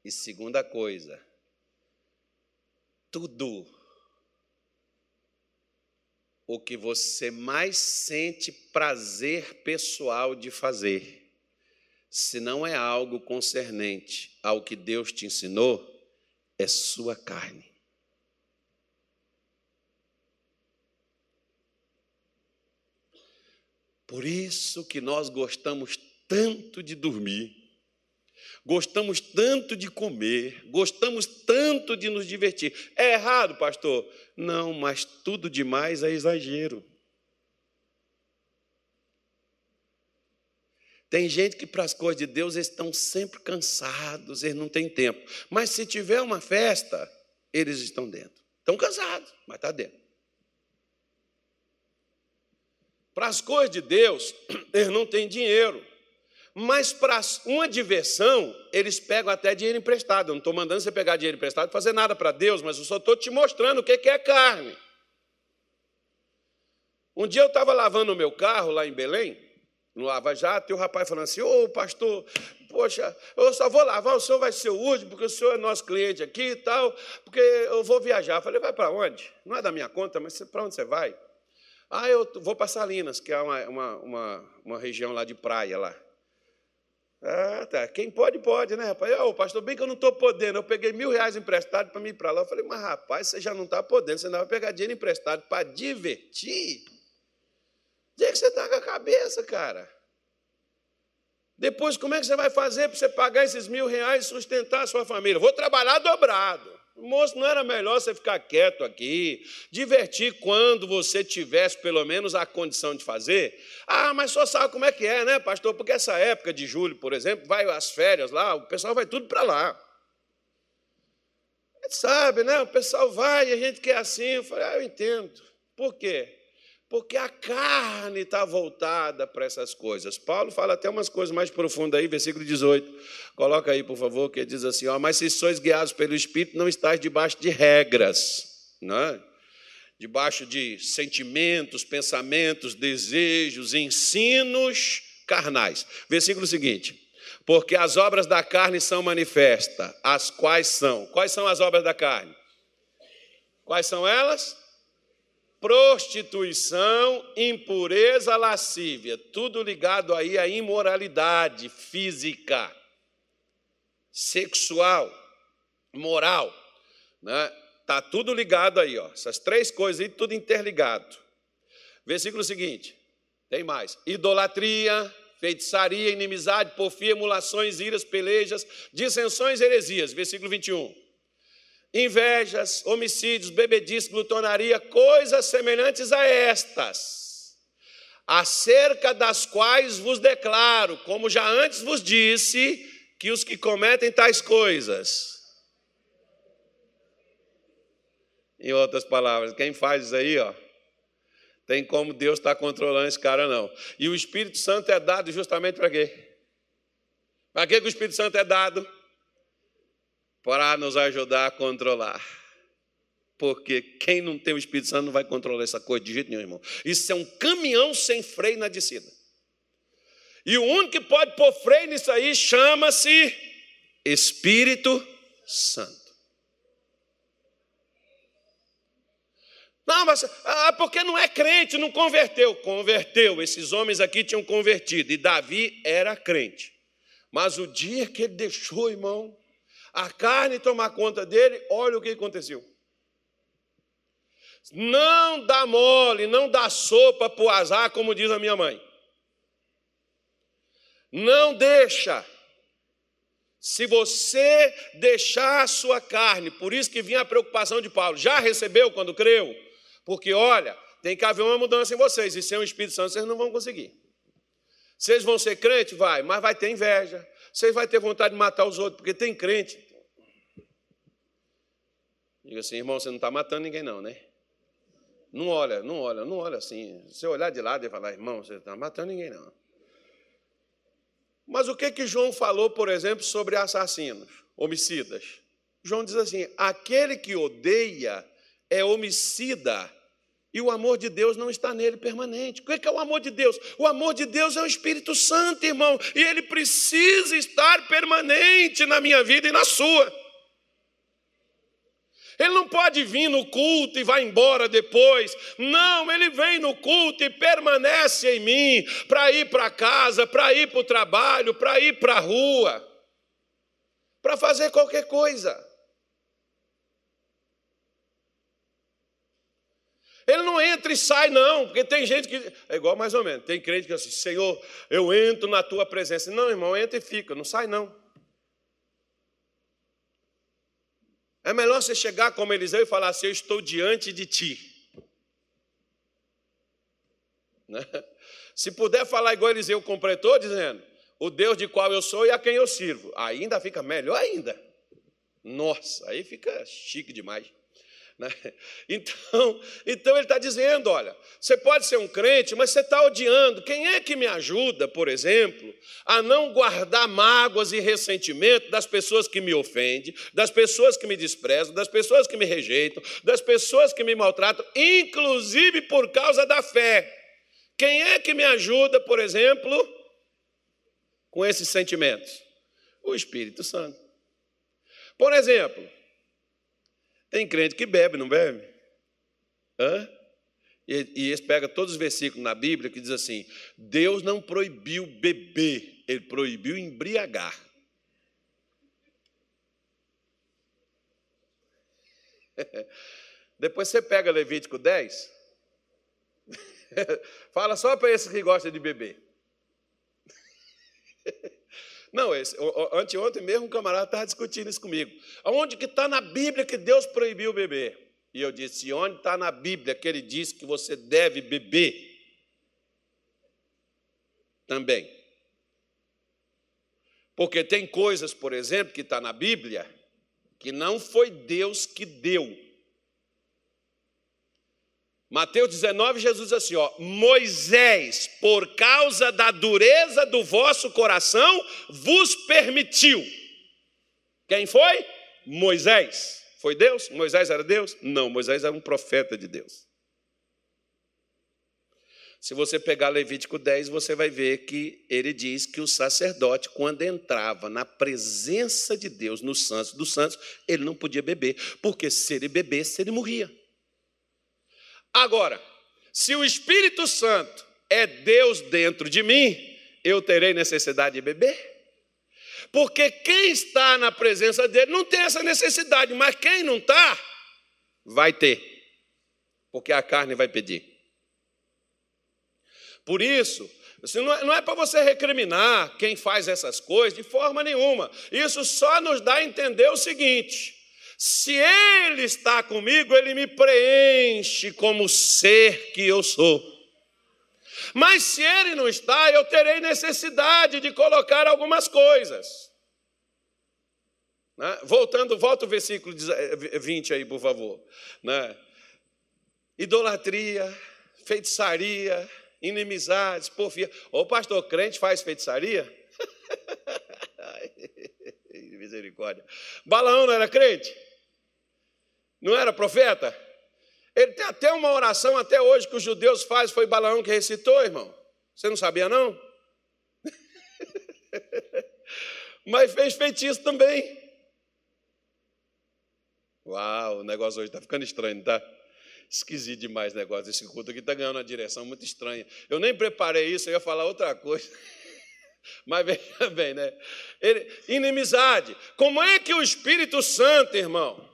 E segunda coisa, tudo o que você mais sente prazer pessoal de fazer, se não é algo concernente ao que Deus te ensinou, é sua carne. Por isso que nós gostamos tanto de dormir, gostamos tanto de comer, gostamos tanto de nos divertir. É errado, pastor? Não, mas tudo demais é exagero. Tem gente que, para as coisas de Deus, eles estão sempre cansados, eles não têm tempo. Mas, se tiver uma festa, eles estão dentro. Estão cansados, mas estão dentro. Para as coisas de Deus, eles não têm dinheiro. Mas, para uma diversão, eles pegam até dinheiro emprestado. Eu não estou mandando você pegar dinheiro emprestado e fazer nada para Deus, mas eu só estou te mostrando o que é carne. Um dia eu estava lavando o meu carro lá em Belém, no Lava Jato, e o rapaz falando assim, ô, pastor, poxa, eu só vou lavar, o senhor vai ser o último, porque o senhor é nosso cliente aqui e tal, porque eu vou viajar. Eu falei, vai para onde? Não é da minha conta, mas para onde você vai? Ah, eu vou para Salinas, que é uma, uma, uma, uma região lá de praia, lá. Ah, tá. Quem pode, pode, né, rapaz? Ô, pastor, bem que eu não estou podendo. Eu peguei mil reais emprestado para mim ir para lá. Eu falei, mas, rapaz, você já não está podendo. Você não vai pegar dinheiro emprestado para divertir? Onde é que você está com a cabeça, cara? Depois, como é que você vai fazer para você pagar esses mil reais e sustentar a sua família? Vou trabalhar dobrado. Moço, não era melhor você ficar quieto aqui, divertir quando você tivesse pelo menos a condição de fazer? Ah, mas só sabe como é que é, né, pastor? Porque essa época de julho, por exemplo, vai as férias lá, o pessoal vai tudo para lá. A gente sabe, né? O pessoal vai e a gente quer assim. Eu falei, ah, eu entendo. Por quê? Porque a carne está voltada para essas coisas. Paulo fala até umas coisas mais profundas aí, versículo dezoito. Coloca aí, por favor, que ele diz assim, ó, mas se sois guiados pelo Espírito, não estáis debaixo de regras, não é? Debaixo de sentimentos, pensamentos, desejos, ensinos carnais. Versículo seguinte, porque as obras da carne são manifestas, as quais são. Quais são as obras da carne? Quais são elas? Prostituição, impureza, lascívia, tudo ligado aí à imoralidade física, sexual, moral, né? Tá tudo ligado aí, ó. Essas três coisas aí, tudo interligado. Versículo seguinte, tem mais. Idolatria, feitiçaria, inimizade, porfia, emulações, iras, pelejas, dissensões, heresias. Versículo vinte e um. Invejas, homicídios, bebedices, glutonaria, coisas semelhantes a estas, acerca das quais vos declaro, como já antes vos disse, que os que cometem tais coisas. Em outras palavras, quem faz isso aí, ó, tem como Deus estar controlando esse cara, não. E o Espírito Santo é dado justamente para quê? Para que o Espírito Santo é dado? Para nos ajudar a controlar. Porque quem não tem o Espírito Santo não vai controlar essa coisa de jeito nenhum, irmão. Isso é um caminhão sem freio na descida. E o único que pode pôr freio nisso aí chama-se Espírito Santo. Não, mas ah, porque não é crente, não converteu. Converteu, esses homens aqui tinham convertido. E Davi era crente. Mas o dia que ele deixou, irmão, a carne tomar conta dele, olha o que aconteceu. Não dá mole, não dá sopa para o azar, como diz a minha mãe. Não deixa. Se você deixar a sua carne, por isso que vinha a preocupação de Paulo. Já recebeu quando creu? Porque, olha, tem que haver uma mudança em vocês. E sem o Espírito Santo vocês não vão conseguir. Vocês vão ser crente? Vai, mas vai ter inveja. Vocês vão ter vontade de matar os outros, porque tem crente. Diga assim, irmão, você não está matando ninguém não, né? Não olha, não olha, não olha assim. Se olhar de lado e falar, irmão, você não está matando ninguém não. Mas o que que João falou, por exemplo, sobre assassinos, homicidas? João diz assim, aquele que odeia é homicida e o amor de Deus não está nele permanente. O que é o amor de Deus? O amor de Deus é o Espírito Santo, irmão, e ele precisa estar permanente na minha vida e na sua. Ele não pode vir no culto e vai embora depois. Não, ele vem no culto e permanece em mim para ir para casa, para ir para o trabalho, para ir para a rua, para fazer qualquer coisa. Ele não entra e sai, não, porque tem gente que... É igual mais ou menos, tem crente que diz assim, Senhor, eu entro na tua presença. Não, irmão, entra e fica, não sai, não. É melhor você chegar como Eliseu e falar assim, eu estou diante de ti. Né? Se puder falar igual Eliseu completou, dizendo, o Deus de qual eu sou e a quem eu sirvo. Ainda fica melhor ainda. Nossa, aí fica chique demais. Né? Então, então ele está dizendo, olha, você pode ser um crente, mas você está odiando. Quem é que me ajuda, por exemplo, a não guardar mágoas e ressentimento das pessoas que me ofendem, das pessoas que me desprezam, das pessoas que me rejeitam, das pessoas que me maltratam, inclusive por causa da fé? Quem é que me ajuda, por exemplo, com esses sentimentos? O Espírito Santo. Por exemplo, tem crente que bebe, não bebe? Hã? E, e eles pegam todos os versículos na Bíblia que diz assim, Deus não proibiu beber, ele proibiu embriagar. Depois você pega Levítico dez, fala só para esses que gostam de beber. Não, esse, anteontem mesmo um camarada estava discutindo isso comigo. Onde que está na Bíblia que Deus proibiu beber? E eu disse, onde está na Bíblia que ele diz que você deve beber? Também. Porque tem coisas, por exemplo, que está na Bíblia, que não foi Deus que deu. Mateus dezenove, Jesus diz assim, ó, Moisés, por causa da dureza do vosso coração, vos permitiu. Quem foi? Moisés. Foi Deus? Moisés era Deus? Não, Moisés era um profeta de Deus. Se você pegar Levítico dez, você vai ver que ele diz que o sacerdote, quando entrava na presença de Deus, no Santo dos Santos, ele não podia beber, porque se ele bebesse, ele morria. Agora, se o Espírito Santo é Deus dentro de mim, eu terei necessidade de beber? Porque quem está na presença dele não tem essa necessidade, mas quem não está, vai ter, porque a carne vai pedir. Por isso, não é para você recriminar quem faz essas coisas de forma nenhuma. Isso só nos dá a entender o seguinte... Se ele está comigo, ele me preenche como ser que eu sou. Mas se ele não está, eu terei necessidade de colocar algumas coisas. Voltando, volta o versículo vinte aí, por favor. Idolatria, feitiçaria, inimizades, porfia. Ô pastor, crente faz feitiçaria? Misericórdia. Balaão não era crente? Não era profeta? Ele tem até uma oração até hoje que os judeus fazem, foi Balaão que recitou, irmão. Você não sabia, não? Mas fez feitiço também. Uau, o negócio hoje está ficando estranho, tá? Esquisito demais o negócio. Esse culto aqui está ganhando uma direção muito estranha. Eu nem preparei isso, eu ia falar outra coisa. Mas veja bem, né? Ele, inimizade. Como é que o Espírito Santo, irmão,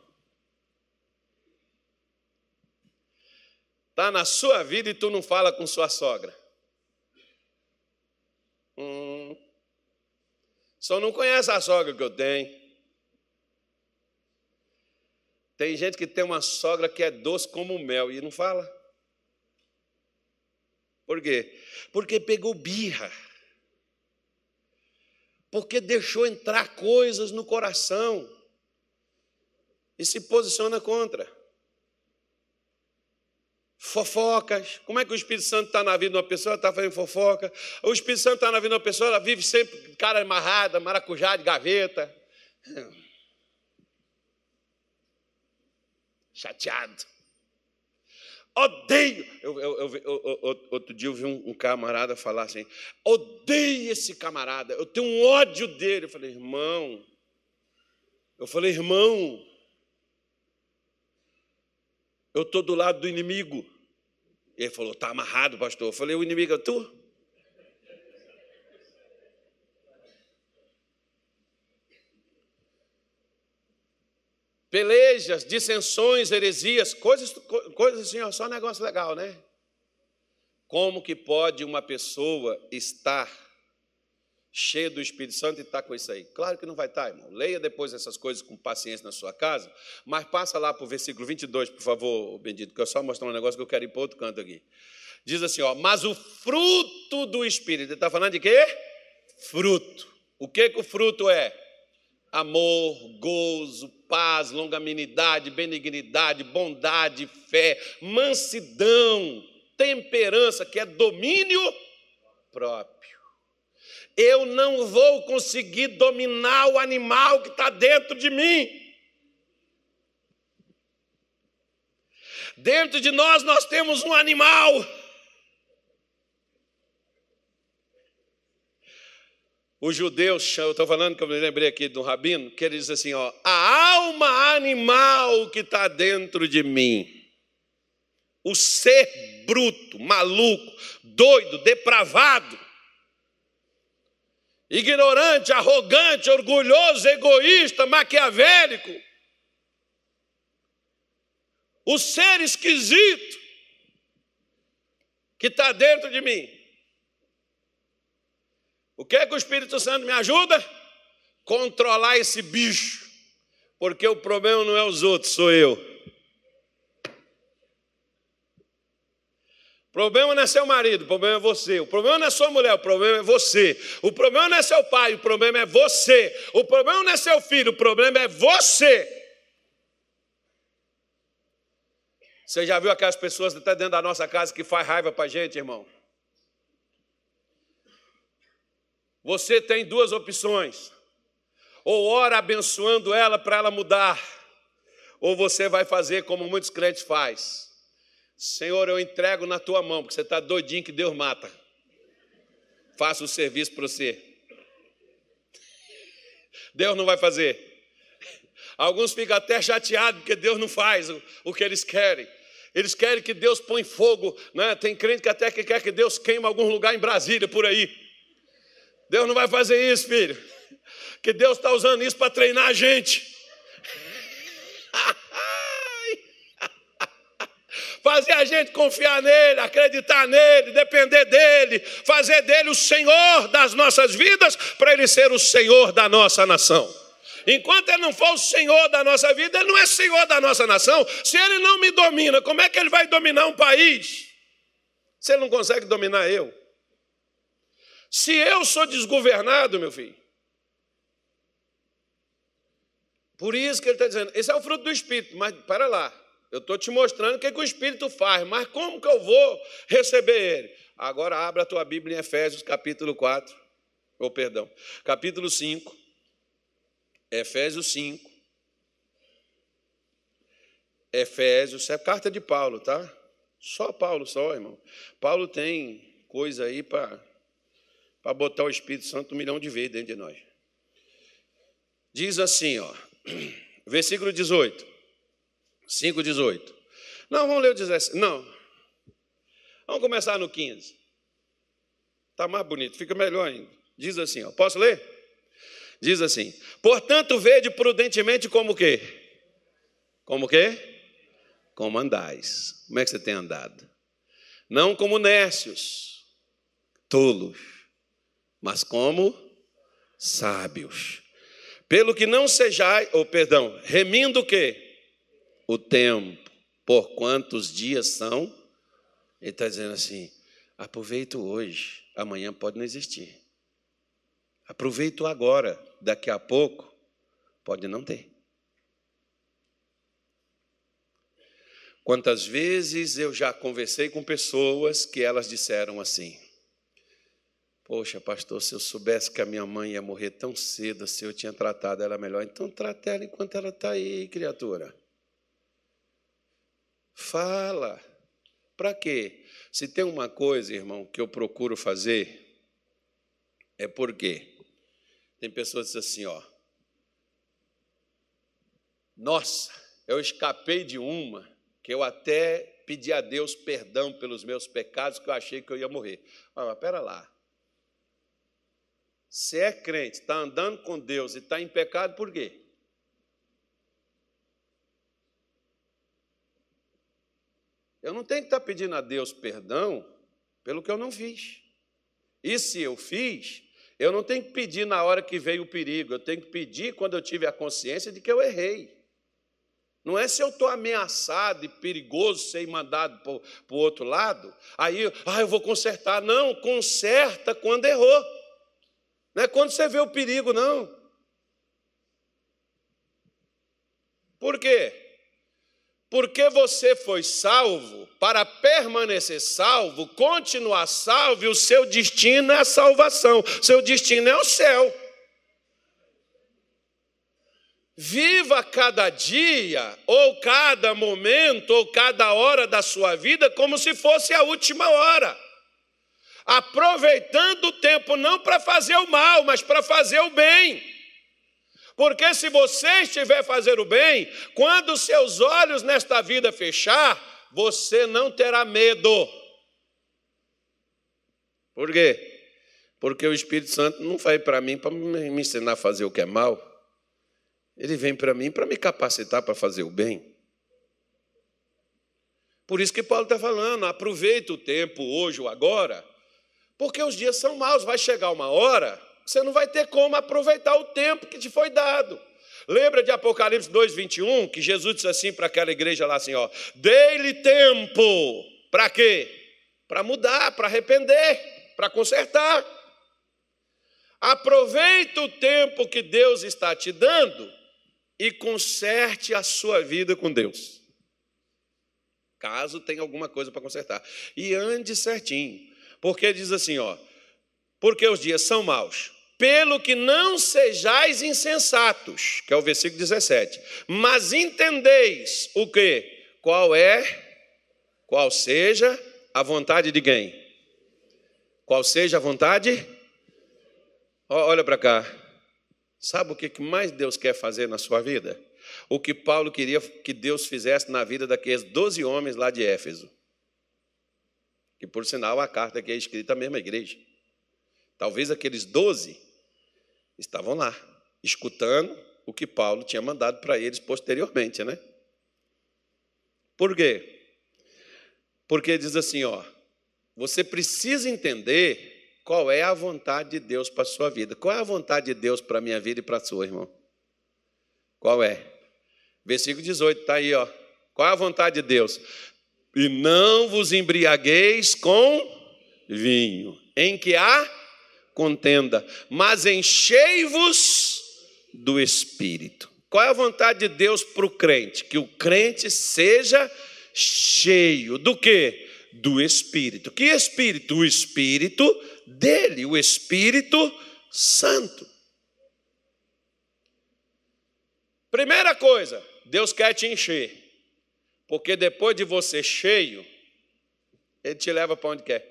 está na sua vida e tu não fala com sua sogra? Hum, só não conhece a sogra que eu tenho. Tem gente que tem uma sogra que é doce como mel e não fala. Por quê? Porque pegou birra. Porque deixou entrar coisas no coração e se posiciona contra. Fofocas. Como é que o Espírito Santo está na vida de uma pessoa? Ela está fazendo fofoca. O Espírito Santo está na vida de uma pessoa, ela vive sempre cara amarrada, maracujá de gaveta. Chateado. Odeio. Eu, eu, eu, eu, eu, outro dia eu vi um, um camarada falar assim, odeio esse camarada, eu tenho um ódio dele. Eu falei, irmão, eu falei, irmão, eu estou do lado do inimigo. Ele falou, está amarrado, pastor. Eu falei, o inimigo é tu? Pelejas, dissensões, heresias, coisas, coisas assim, ó, só negócio legal, né? Como que pode uma pessoa estar cheia do Espírito Santo e estar com isso aí? Claro que não vai estar, irmão. Leia depois essas coisas com paciência na sua casa, mas passa lá para o versículo vinte e dois, por favor, bendito, que eu só mostrar um negócio que eu quero ir para outro canto aqui. Diz assim, ó, mas o fruto do Espírito, ele está falando de quê? Fruto. O que que o fruto é? Amor, gozo, paz, longanimidade, benignidade, bondade, fé, mansidão, temperança, que é domínio próprio. Eu não vou conseguir dominar o animal que está dentro de mim. Dentro de nós, nós temos um animal. Os judeus, eu estou falando que eu me lembrei aqui de um rabino, que ele diz assim, ó, a alma animal que está dentro de mim, o ser bruto, maluco, doido, depravado, ignorante, arrogante, orgulhoso, egoísta, maquiavélico, o ser esquisito que está dentro de mim. O que é que o Espírito Santo me ajuda? Controlar esse bicho. Porque o problema não é os outros, sou eu. O problema não é seu marido, o problema é você. O problema não é sua mulher, o problema é você. O problema não é seu pai, o problema é você. O problema não é seu filho, o problema é você. Você já viu aquelas pessoas até dentro da nossa casa que faz raiva para a gente, irmão? Você tem duas opções. Ou ora abençoando ela para ela mudar, ou você vai fazer como muitos crentes fazem. Senhor, eu entrego na tua mão, porque você está doidinho que Deus mata. Faça o serviço para você. Deus não vai fazer. Alguns ficam até chateados porque Deus não faz o que eles querem. Eles querem que Deus põe fogo, né? Tem crente que até que quer que Deus queime algum lugar em Brasília, por aí. Deus não vai fazer isso, filho. Que Deus está usando isso para treinar a gente. Fazer a gente confiar nele, acreditar nele, depender dele. Fazer dele o Senhor das nossas vidas, para ele ser o Senhor da nossa nação. Enquanto ele não for o Senhor da nossa vida, ele não é Senhor da nossa nação. Se ele não me domina, como é que ele vai dominar um país? Se ele não consegue dominar eu. Se eu sou desgovernado, meu filho. Por isso que ele está dizendo, esse é o fruto do Espírito, mas para lá. Eu estou te mostrando o que, é que o Espírito faz, mas como que eu vou receber ele? Agora abra a tua Bíblia em Efésios capítulo quatro, ou perdão, capítulo cinco, Efésios cinco. Efésios, isso é carta de Paulo, tá? Só Paulo, só, irmão. Paulo tem coisa aí para para botar o Espírito Santo um milhão de vezes dentro de nós. Diz assim, ó, versículo dezoito, cinco, dezoito. Não, vamos ler o dezessete, não. Vamos começar no quinze. Está mais bonito, fica melhor ainda. Diz assim, ó, posso ler? Diz assim, portanto, vede prudentemente como o quê? Como o quê? Como andais. Como é que você tem andado? Não como nércios, tolos, mas como sábios. Pelo que não sejais, ou perdão, remindo o quê? O tempo, por quantos dias são? Ele está dizendo assim, aproveito hoje, amanhã pode não existir. Aproveito agora, daqui a pouco, pode não ter. Quantas vezes eu já conversei com pessoas que elas disseram assim, poxa, pastor, se eu soubesse que a minha mãe ia morrer tão cedo, se eu tinha tratado ela melhor, então trata ela enquanto ela está aí, criatura. Fala. Para quê? Se tem uma coisa, irmão, que eu procuro fazer, é porque tem pessoas que dizem assim, ó, nossa, eu escapei de uma que eu até pedi a Deus perdão pelos meus pecados que eu achei que eu ia morrer. Ah, mas pera lá. Se é crente, está andando com Deus e está em pecado, por quê? Eu não tenho que estar pedindo a Deus perdão pelo que eu não fiz. E se eu fiz, eu não tenho que pedir na hora que veio o perigo, eu tenho que pedir quando eu tive a consciência de que eu errei. Não é se eu estou ameaçado e perigoso ser mandado para o outro lado, aí ah, eu vou consertar. Não, conserta quando errou. Não é quando você vê o perigo, não. Por quê? Porque você foi salvo, para permanecer salvo, continuar salvo, e o seu destino é a salvação, seu destino é o céu. Viva cada dia, ou cada momento, ou cada hora da sua vida, como se fosse a última hora. Aproveitando o tempo, não para fazer o mal, mas para fazer o bem. Porque se você estiver fazendo o bem, quando seus olhos nesta vida fechar, você não terá medo. Por quê? Porque o Espírito Santo não vai para mim para me ensinar a fazer o que é mal. Ele vem para mim para me capacitar para fazer o bem. Por isso que Paulo está falando, aproveita o tempo hoje ou agora, porque os dias são maus, vai chegar uma hora... Você não vai ter como aproveitar o tempo que te foi dado. Lembra de Apocalipse dois, vinte e um, que Jesus disse assim para aquela igreja lá assim, ó, dei-lhe tempo. Para quê? Para mudar, para arrepender, para consertar. Aproveita o tempo que Deus está te dando e conserte a sua vida com Deus. Caso tenha alguma coisa para consertar. E ande certinho. Porque diz assim, ó, porque os dias são maus. Pelo que não sejais insensatos, que é o versículo dezessete, mas entendeis o quê? Qual é, qual seja a vontade de quem? Qual seja a vontade? Olha para cá. Sabe o que mais Deus quer fazer na sua vida? O que Paulo queria que Deus fizesse na vida daqueles doze homens lá de Éfeso. Que, por sinal, a carta que é escrita à mesma igreja. Talvez aqueles doze estavam lá, escutando o que Paulo tinha mandado para eles posteriormente, né? Por quê? Porque diz assim, ó, você precisa entender qual é a vontade de Deus para a sua vida. Qual é a vontade de Deus para a minha vida e para a sua, irmão? Qual é? Versículo dezoito, está aí, ó. Qual é a vontade de Deus? E não vos embriagueis com vinho, em que há contenda, mas enchei-vos do Espírito. Qual é a vontade de Deus para o crente? Que o crente seja cheio do quê? Do Espírito. Que Espírito? O Espírito dele, o Espírito Santo. Primeira coisa, Deus quer te encher. Porque depois de você cheio, ele te leva para onde quer.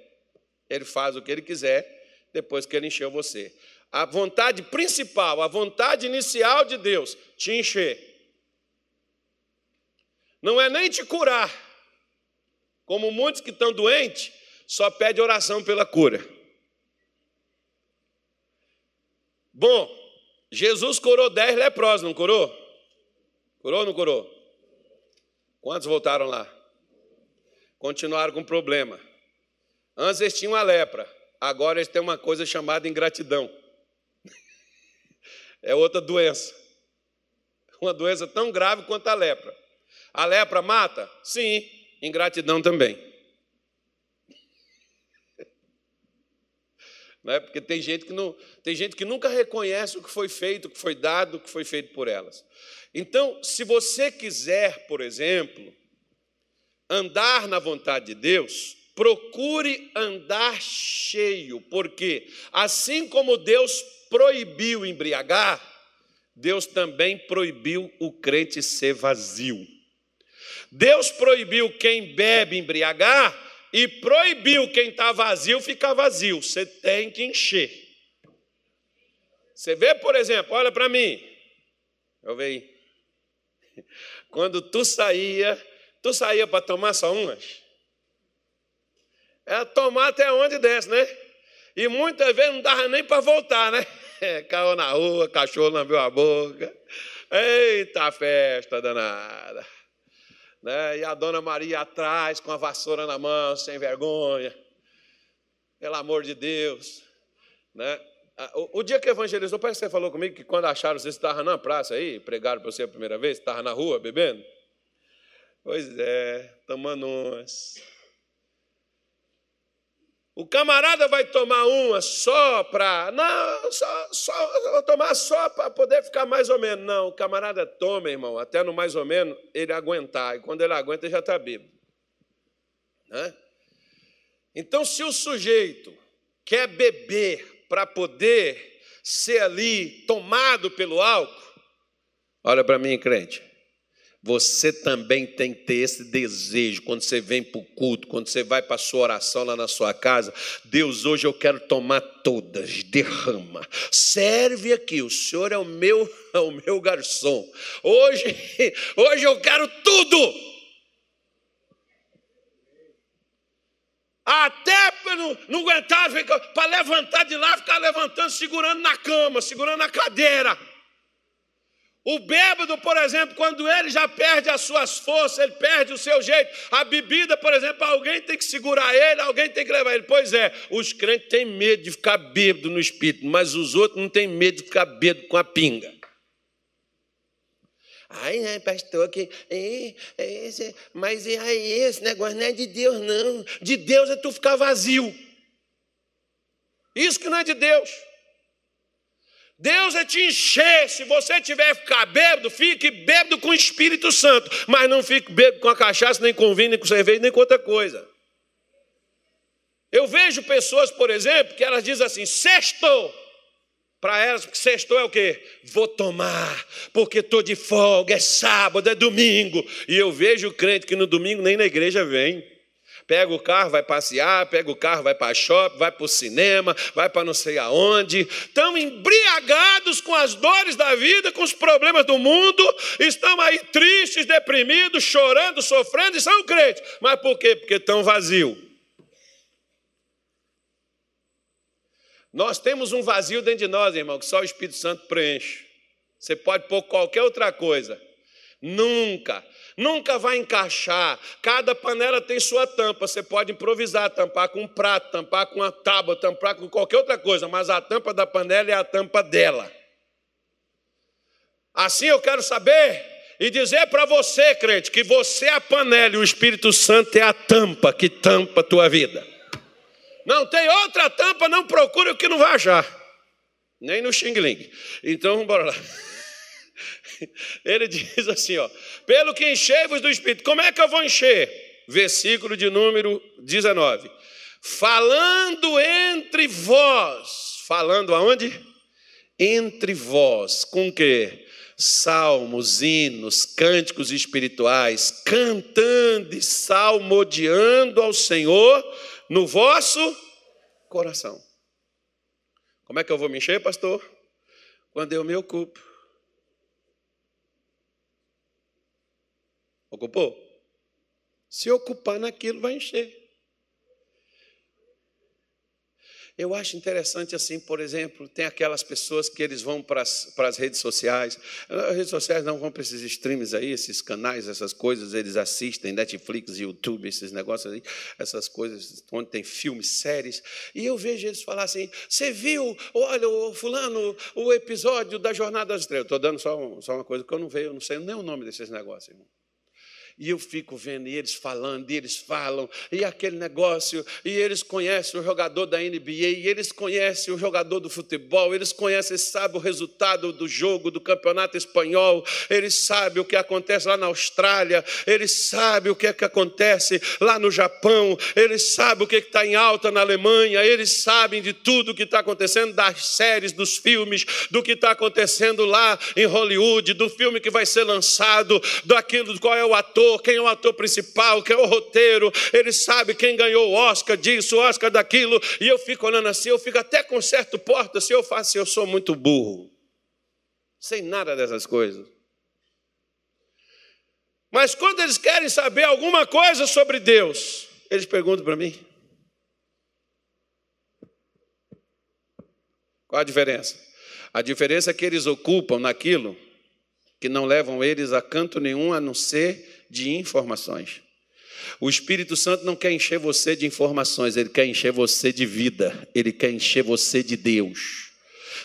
Ele faz o que ele quiser, depois que ele encheu você. A vontade principal, a vontade inicial de Deus, te encher. Não é nem te curar. Como muitos que estão doentes, só pede oração pela cura. Bom, Jesus curou dez leprosos, não curou? Curou ou não curou? Quantos voltaram lá? Continuaram com problema. Antes eles tinham a lepra. Agora eles têm uma coisa chamada ingratidão. É outra doença. Uma doença tão grave quanto a lepra. A lepra mata? Sim. Ingratidão também. Não é? Porque tem gente que não, tem gente que nunca reconhece o que foi feito, o que foi dado, o que foi feito por elas. Então, se você quiser, por exemplo, andar na vontade de Deus, procure andar cheio, porque assim como Deus proibiu embriagar, Deus também proibiu o crente ser vazio. Deus proibiu quem bebe embriagar e proibiu quem está vazio ficar vazio. Você tem que encher. Você vê, por exemplo, olha para mim. Eu vejo. Quando tu saía, tu saía para tomar só umas? Era tomar até onde desce, né? E muitas vezes não dava nem para voltar, né? Caiu na rua, cachorro lambeu a boca. Eita festa danada. Né? E a dona Maria atrás, com a vassoura na mão, sem vergonha. Pelo amor de Deus. Né? O, o dia que evangelizou, parece que você falou comigo que quando acharam você estava na praça aí, pregaram para você a primeira vez, estava na rua bebendo. Pois é, tomando umas. O camarada vai tomar uma só para... Não, só, só, vou tomar só para poder ficar mais ou menos. Não, o camarada toma, irmão, até no mais ou menos ele aguentar. E quando ele aguenta, ele já está bêbado. Né? Então, se o sujeito quer beber para poder ser ali tomado pelo álcool, olha para mim, crente. Você também tem que ter esse desejo quando você vem para o culto, quando você vai para a sua oração lá na sua casa. Deus, hoje eu quero tomar todas, derrama. Serve aqui, o Senhor é o meu, é o meu garçom. Hoje, hoje eu quero tudo. Até para não, não aguentar, para levantar de lá, ficar levantando, segurando na cama, segurando na cadeira. O bêbado, por exemplo, quando ele já perde as suas forças, ele perde o seu jeito. A bebida, por exemplo, alguém tem que segurar ele, alguém tem que levar ele. Pois é, os crentes têm medo de ficar bêbado no espírito, mas os outros não têm medo de ficar bêbado com a pinga. Ai, né, pastor, que, é, é esse, mas é, aí, esse negócio não é de Deus, não. De Deus é tu ficar vazio. Isso que não é de Deus. Deus é te encher. Se você tiver que ficar bêbado, fique bêbado com o Espírito Santo. Mas não fique bêbado com a cachaça, nem com vinho, nem com cerveja, nem com outra coisa. Eu vejo pessoas, por exemplo, que elas dizem assim, sextou. Para elas, porque sextou é o quê? Vou tomar, porque estou de folga, é sábado, é domingo. E eu vejo o crente que no domingo nem na igreja vem. Pega o carro, vai passear, pega o carro, vai para shopping, vai para o cinema, vai para não sei aonde. Estão embriagados com as dores da vida, com os problemas do mundo. Estão aí tristes, deprimidos, chorando, sofrendo e são crentes. Mas por quê? Porque estão vazios. Nós temos um vazio dentro de nós, irmão, que só o Espírito Santo preenche. Você pode pôr qualquer outra coisa. Nunca. Nunca vai encaixar. Cada panela tem sua tampa. Você pode improvisar, tampar com um prato, tampar com uma tábua, tampar com qualquer outra coisa, mas a tampa da panela é a tampa dela. Assim eu quero saber E dizer para você, crente, que você é a panela e o Espírito Santo é a tampa que tampa a tua vida. Não tem outra tampa, não procure o que não vai achar. Nem no xing-ling. Então, bora lá. Ele diz assim, ó. Pelo que enchei-vos do Espírito. Como é que eu vou encher? Versículo de número dezenove. Falando entre vós. Falando aonde? Entre vós. Com o quê? Salmos, hinos, cânticos espirituais, cantando e salmodiando ao Senhor no vosso coração. Como é que eu vou me encher, pastor? Quando eu me ocupo. Ocupou? Se ocupar naquilo, vai encher. Eu acho interessante, assim, por exemplo, tem aquelas pessoas que eles vão para as, para as redes sociais. As redes sociais não vão para esses streams aí, esses canais, essas coisas. Eles assistem Netflix, YouTube, esses negócios aí, essas coisas onde tem filmes, séries. E eu vejo eles falar assim, você viu, olha, o fulano, o episódio da Jornada das Estrelas. Estou dando só, um, só uma coisa que eu não vejo, eu não sei nem o nome desses negócios, irmão. E eu fico vendo, e eles falando, e eles falam, e aquele negócio, e eles conhecem o jogador da N B A, e eles conhecem o jogador do futebol, eles conhecem, sabem o resultado do jogo, do campeonato espanhol, eles sabem o que acontece lá na Austrália, eles sabem o que é que acontece lá no Japão, eles sabem o que está em alta na Alemanha, eles sabem de tudo o que está acontecendo, das séries, dos filmes, do que está acontecendo lá em Hollywood, do filme que vai ser lançado, daquilo, qual é o ator, quem é o ator principal, quem é o roteiro, ele sabe quem ganhou o Oscar disso, o Oscar daquilo, e eu fico olhando assim, eu fico até com certo porta, se eu faço, se eu sou muito burro, sem nada dessas coisas. Mas quando eles querem saber alguma coisa sobre Deus, eles perguntam para mim. Qual a diferença? A diferença é que eles ocupam naquilo que não levam eles a canto nenhum, a não ser de informações. O Espírito Santo não quer encher você de informações, ele quer encher você de vida, ele quer encher você de Deus.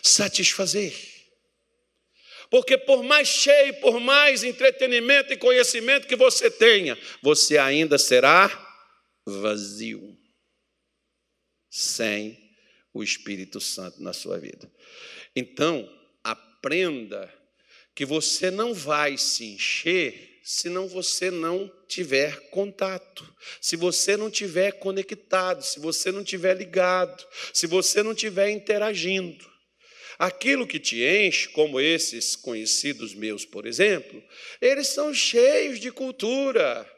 Satisfazer. Porque por mais cheio, por mais entretenimento e conhecimento que você tenha, você ainda será vazio. Sem o Espírito Santo na sua vida. Então, aprenda que você não vai se encher senão você não tiver contato, se você não tiver conectado, se você não tiver ligado, se você não tiver interagindo. Aquilo que te enche, como esses conhecidos meus, por exemplo, eles são cheios de cultura,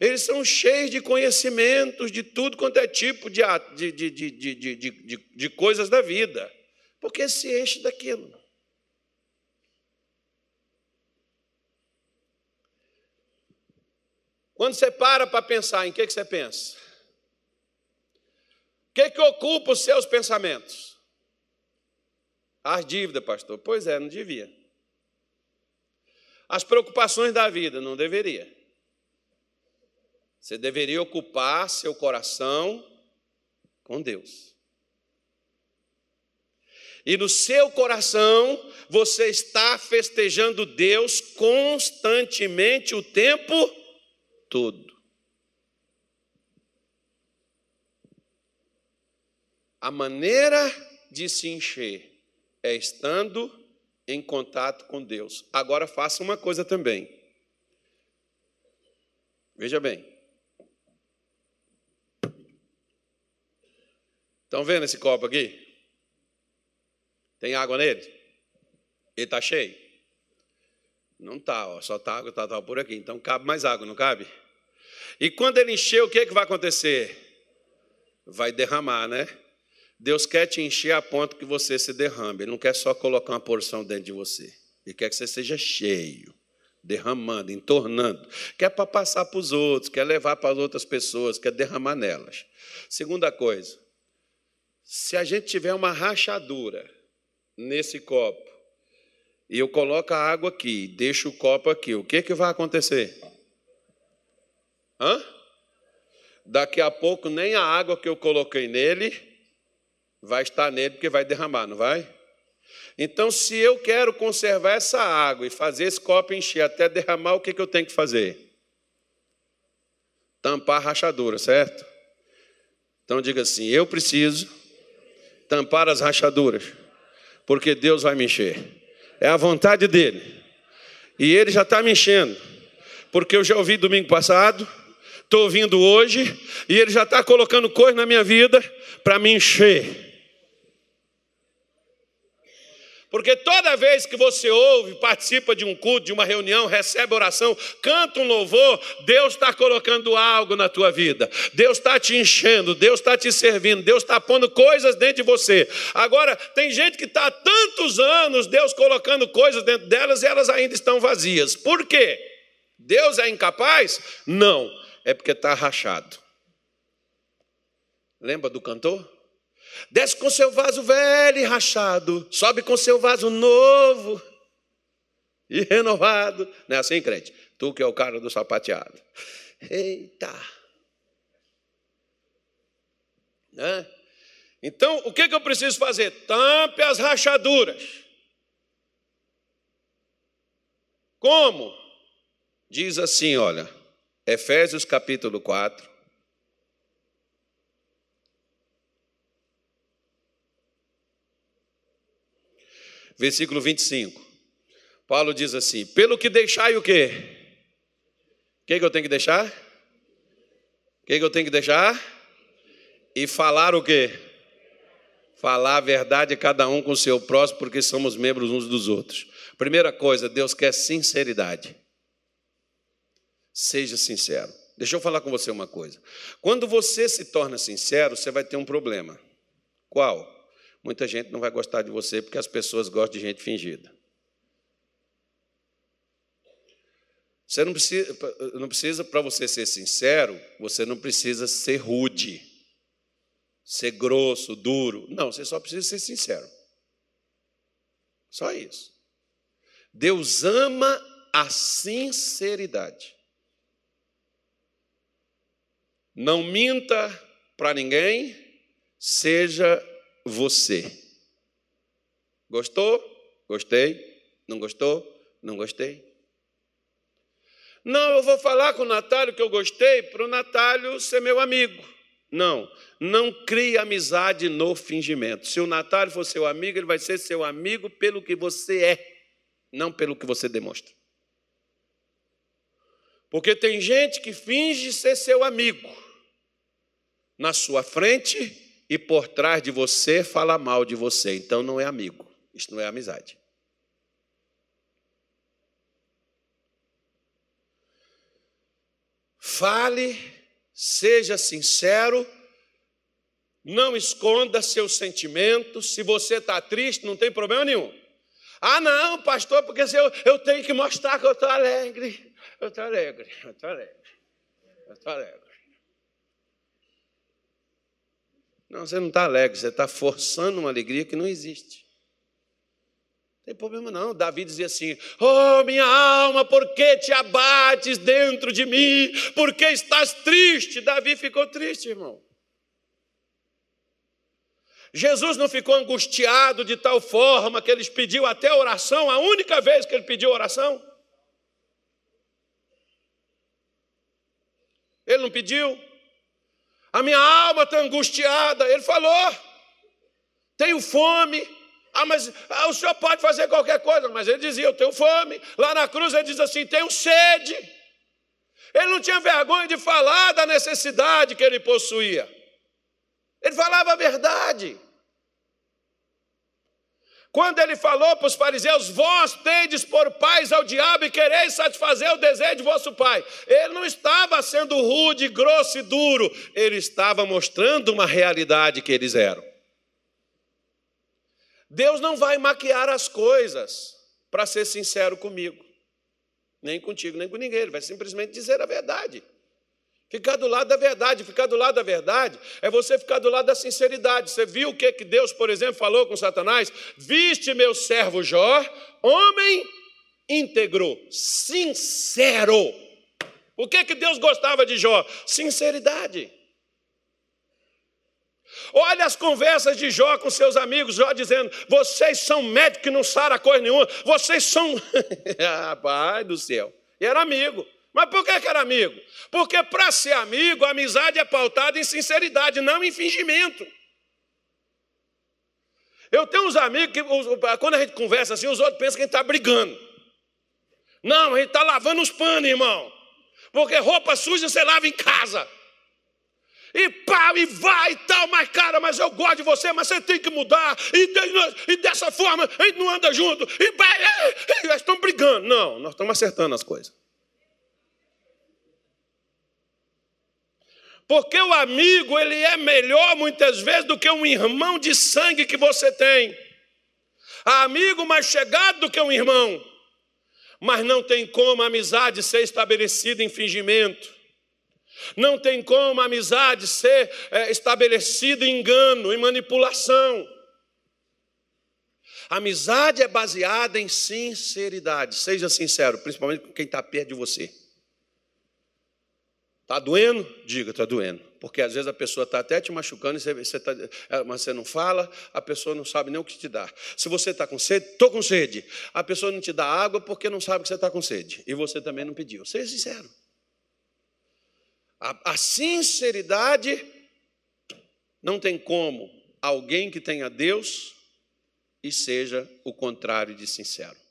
eles são cheios de conhecimentos, de tudo quanto é tipo de, de, de, de, de, de, de, de coisas da vida, porque se enche daquilo. Quando você para para pensar, em que, que você pensa? O que, que ocupa os seus pensamentos? As dívidas, pastor. Pois é, não devia. As preocupações da vida, não deveria. Você deveria ocupar seu coração com Deus. E no seu coração, você está festejando Deus constantemente o tempo todo. Todo. A maneira de se encher é estando em contato com Deus. Agora faça uma coisa também. Veja bem. Estão vendo esse copo aqui? Tem água nele? Ele está cheio? Não está, só está água, está tá, por aqui. Então, cabe mais água, não cabe? E quando ele encher, o que, é que vai acontecer? Vai derramar, né? Deus quer te encher a ponto que você se derrame. Ele não quer só colocar uma porção dentro de você. Ele quer que você seja cheio, derramando, entornando. Quer para passar para os outros, quer levar para as outras pessoas, quer derramar nelas. Segunda coisa, se a gente tiver uma rachadura nesse copo, e eu coloco a água aqui, deixo o copo aqui. O que, que vai acontecer? Hã? Daqui a pouco, nem a água que eu coloquei nele vai estar nele, porque vai derramar, não vai? Então, se eu quero conservar essa água e fazer esse copo encher até derramar, o que que eu tenho que fazer? Tampar a rachadura, certo? Então, diga assim, eu preciso tampar as rachaduras, porque Deus vai me encher. É a vontade dEle. E Ele já está me enchendo, porque eu já ouvi domingo passado, estou ouvindo hoje, e Ele já está colocando coisa na minha vida para me encher. Porque toda vez que você ouve, participa de um culto, de uma reunião, recebe oração, canta um louvor, Deus está colocando algo na tua vida. Deus está te enchendo, Deus está te servindo, Deus está pondo coisas dentro de você. Agora, tem gente que está há tantos anos, Deus colocando coisas dentro delas e elas ainda estão vazias. Por quê? Deus é incapaz? Não, é porque está rachado. Lembra do cantor? Desce com seu vaso velho e rachado, sobe com seu vaso novo e renovado. Não é assim, crente? Tu que é o cara do sapateado. Eita! Né? Então, o que que eu preciso fazer? Tampe as rachaduras. Como? Diz assim, olha, Efésios capítulo quatro. Versículo vinte e cinco. Paulo diz assim, pelo que deixai o quê? O que que eu tenho que deixar? O que que eu tenho que deixar? E falar o quê? Falar a verdade, cada um com o seu próximo, porque somos membros uns dos outros. Primeira coisa, Deus quer sinceridade. Seja sincero. Deixa eu falar com você uma coisa. Quando você se torna sincero, você vai ter um problema. Qual? Muita gente não vai gostar de você porque as pessoas gostam de gente fingida. Você não precisa, não precisa, para você ser sincero, você não precisa ser rude, ser grosso, duro. Não, você só precisa ser sincero. Só isso. Deus ama a sinceridade. Não minta para ninguém, seja você. Gostou? Gostei. Não gostou? Não gostei. Não, eu vou falar com o Natálio que eu gostei para o Natálio ser meu amigo. Não, não crie amizade no fingimento. Se o Natálio for seu amigo, ele vai ser seu amigo pelo que você é, não pelo que você demonstra. Porque tem gente que finge ser seu amigo na sua frente e por trás de você fala mal de você. Então não é amigo. Isso não é amizade. Fale, seja sincero, não esconda seus sentimentos. Se você está triste, não tem problema nenhum. Ah, não, pastor, porque eu, eu tenho que mostrar que eu estou alegre. Eu estou alegre, eu estou alegre, eu estou alegre. Não, você não está alegre, você está forçando uma alegria que não existe. Não tem problema não. Davi dizia assim, oh, minha alma, por que te abates dentro de mim? Por que estás triste? Davi ficou triste, irmão. Jesus não ficou angustiado de tal forma que ele pediu até oração, a única vez que ele pediu oração. Ele não pediu. A minha alma está angustiada. Ele falou, tenho fome. Ah, mas ah, o senhor pode fazer qualquer coisa. Mas ele dizia, eu tenho fome. Lá na cruz ele diz assim, tenho sede. Ele não tinha vergonha de falar da necessidade que ele possuía. Ele falava a verdade. Quando ele falou para os fariseus, vós tendes por pais ao diabo e quereis satisfazer o desejo de vosso pai. Ele não estava sendo rude, grosso e duro. Ele estava mostrando uma realidade que eles eram. Deus não vai maquiar as coisas, para ser sincero comigo. Nem contigo, nem com ninguém. Ele vai simplesmente dizer a verdade. Ficar do lado da verdade. Ficar do lado da verdade é você ficar do lado da sinceridade. Você viu o que que Deus, por exemplo, falou com Satanás? Viste meu servo Jó, homem íntegro, sincero. O que que Deus gostava de Jó? Sinceridade. Olha as conversas de Jó com seus amigos, Jó dizendo, vocês são médicos que não saram coisa nenhuma, vocês são... ah, pai do céu. E era amigo. Mas por que que era amigo? Porque para ser amigo, a amizade é pautada em sinceridade, não em fingimento. Eu tenho uns amigos que, quando a gente conversa assim, os outros pensam que a gente está brigando. Não, a gente está lavando os panos, irmão. Porque roupa suja você lava em casa. E pá, e vai e tal, mas cara, mas eu gosto de você, mas você tem que mudar. E, de, e dessa forma, a gente não anda junto. E vai, e, e, nós estamos brigando. Não, nós estamos acertando as coisas. Porque o amigo, ele é melhor, muitas vezes, do que um irmão de sangue que você tem. Amigo mais chegado do que um irmão. Mas não tem como a amizade ser estabelecida em fingimento. Não tem como a amizade ser é, estabelecida em engano, em manipulação. A amizade é baseada em sinceridade. Seja sincero, principalmente com quem está perto de você. Está doendo? Diga, está doendo. Porque às vezes a pessoa está até te machucando, e você, você tá, mas você não fala, a pessoa não sabe nem o que te dar. Se você está com sede, estou com sede. A pessoa não te dá água porque não sabe que você está com sede. E você também não pediu. Seja sincero. A, a sinceridade não tem como alguém que tenha Deus e seja o contrário de sincero.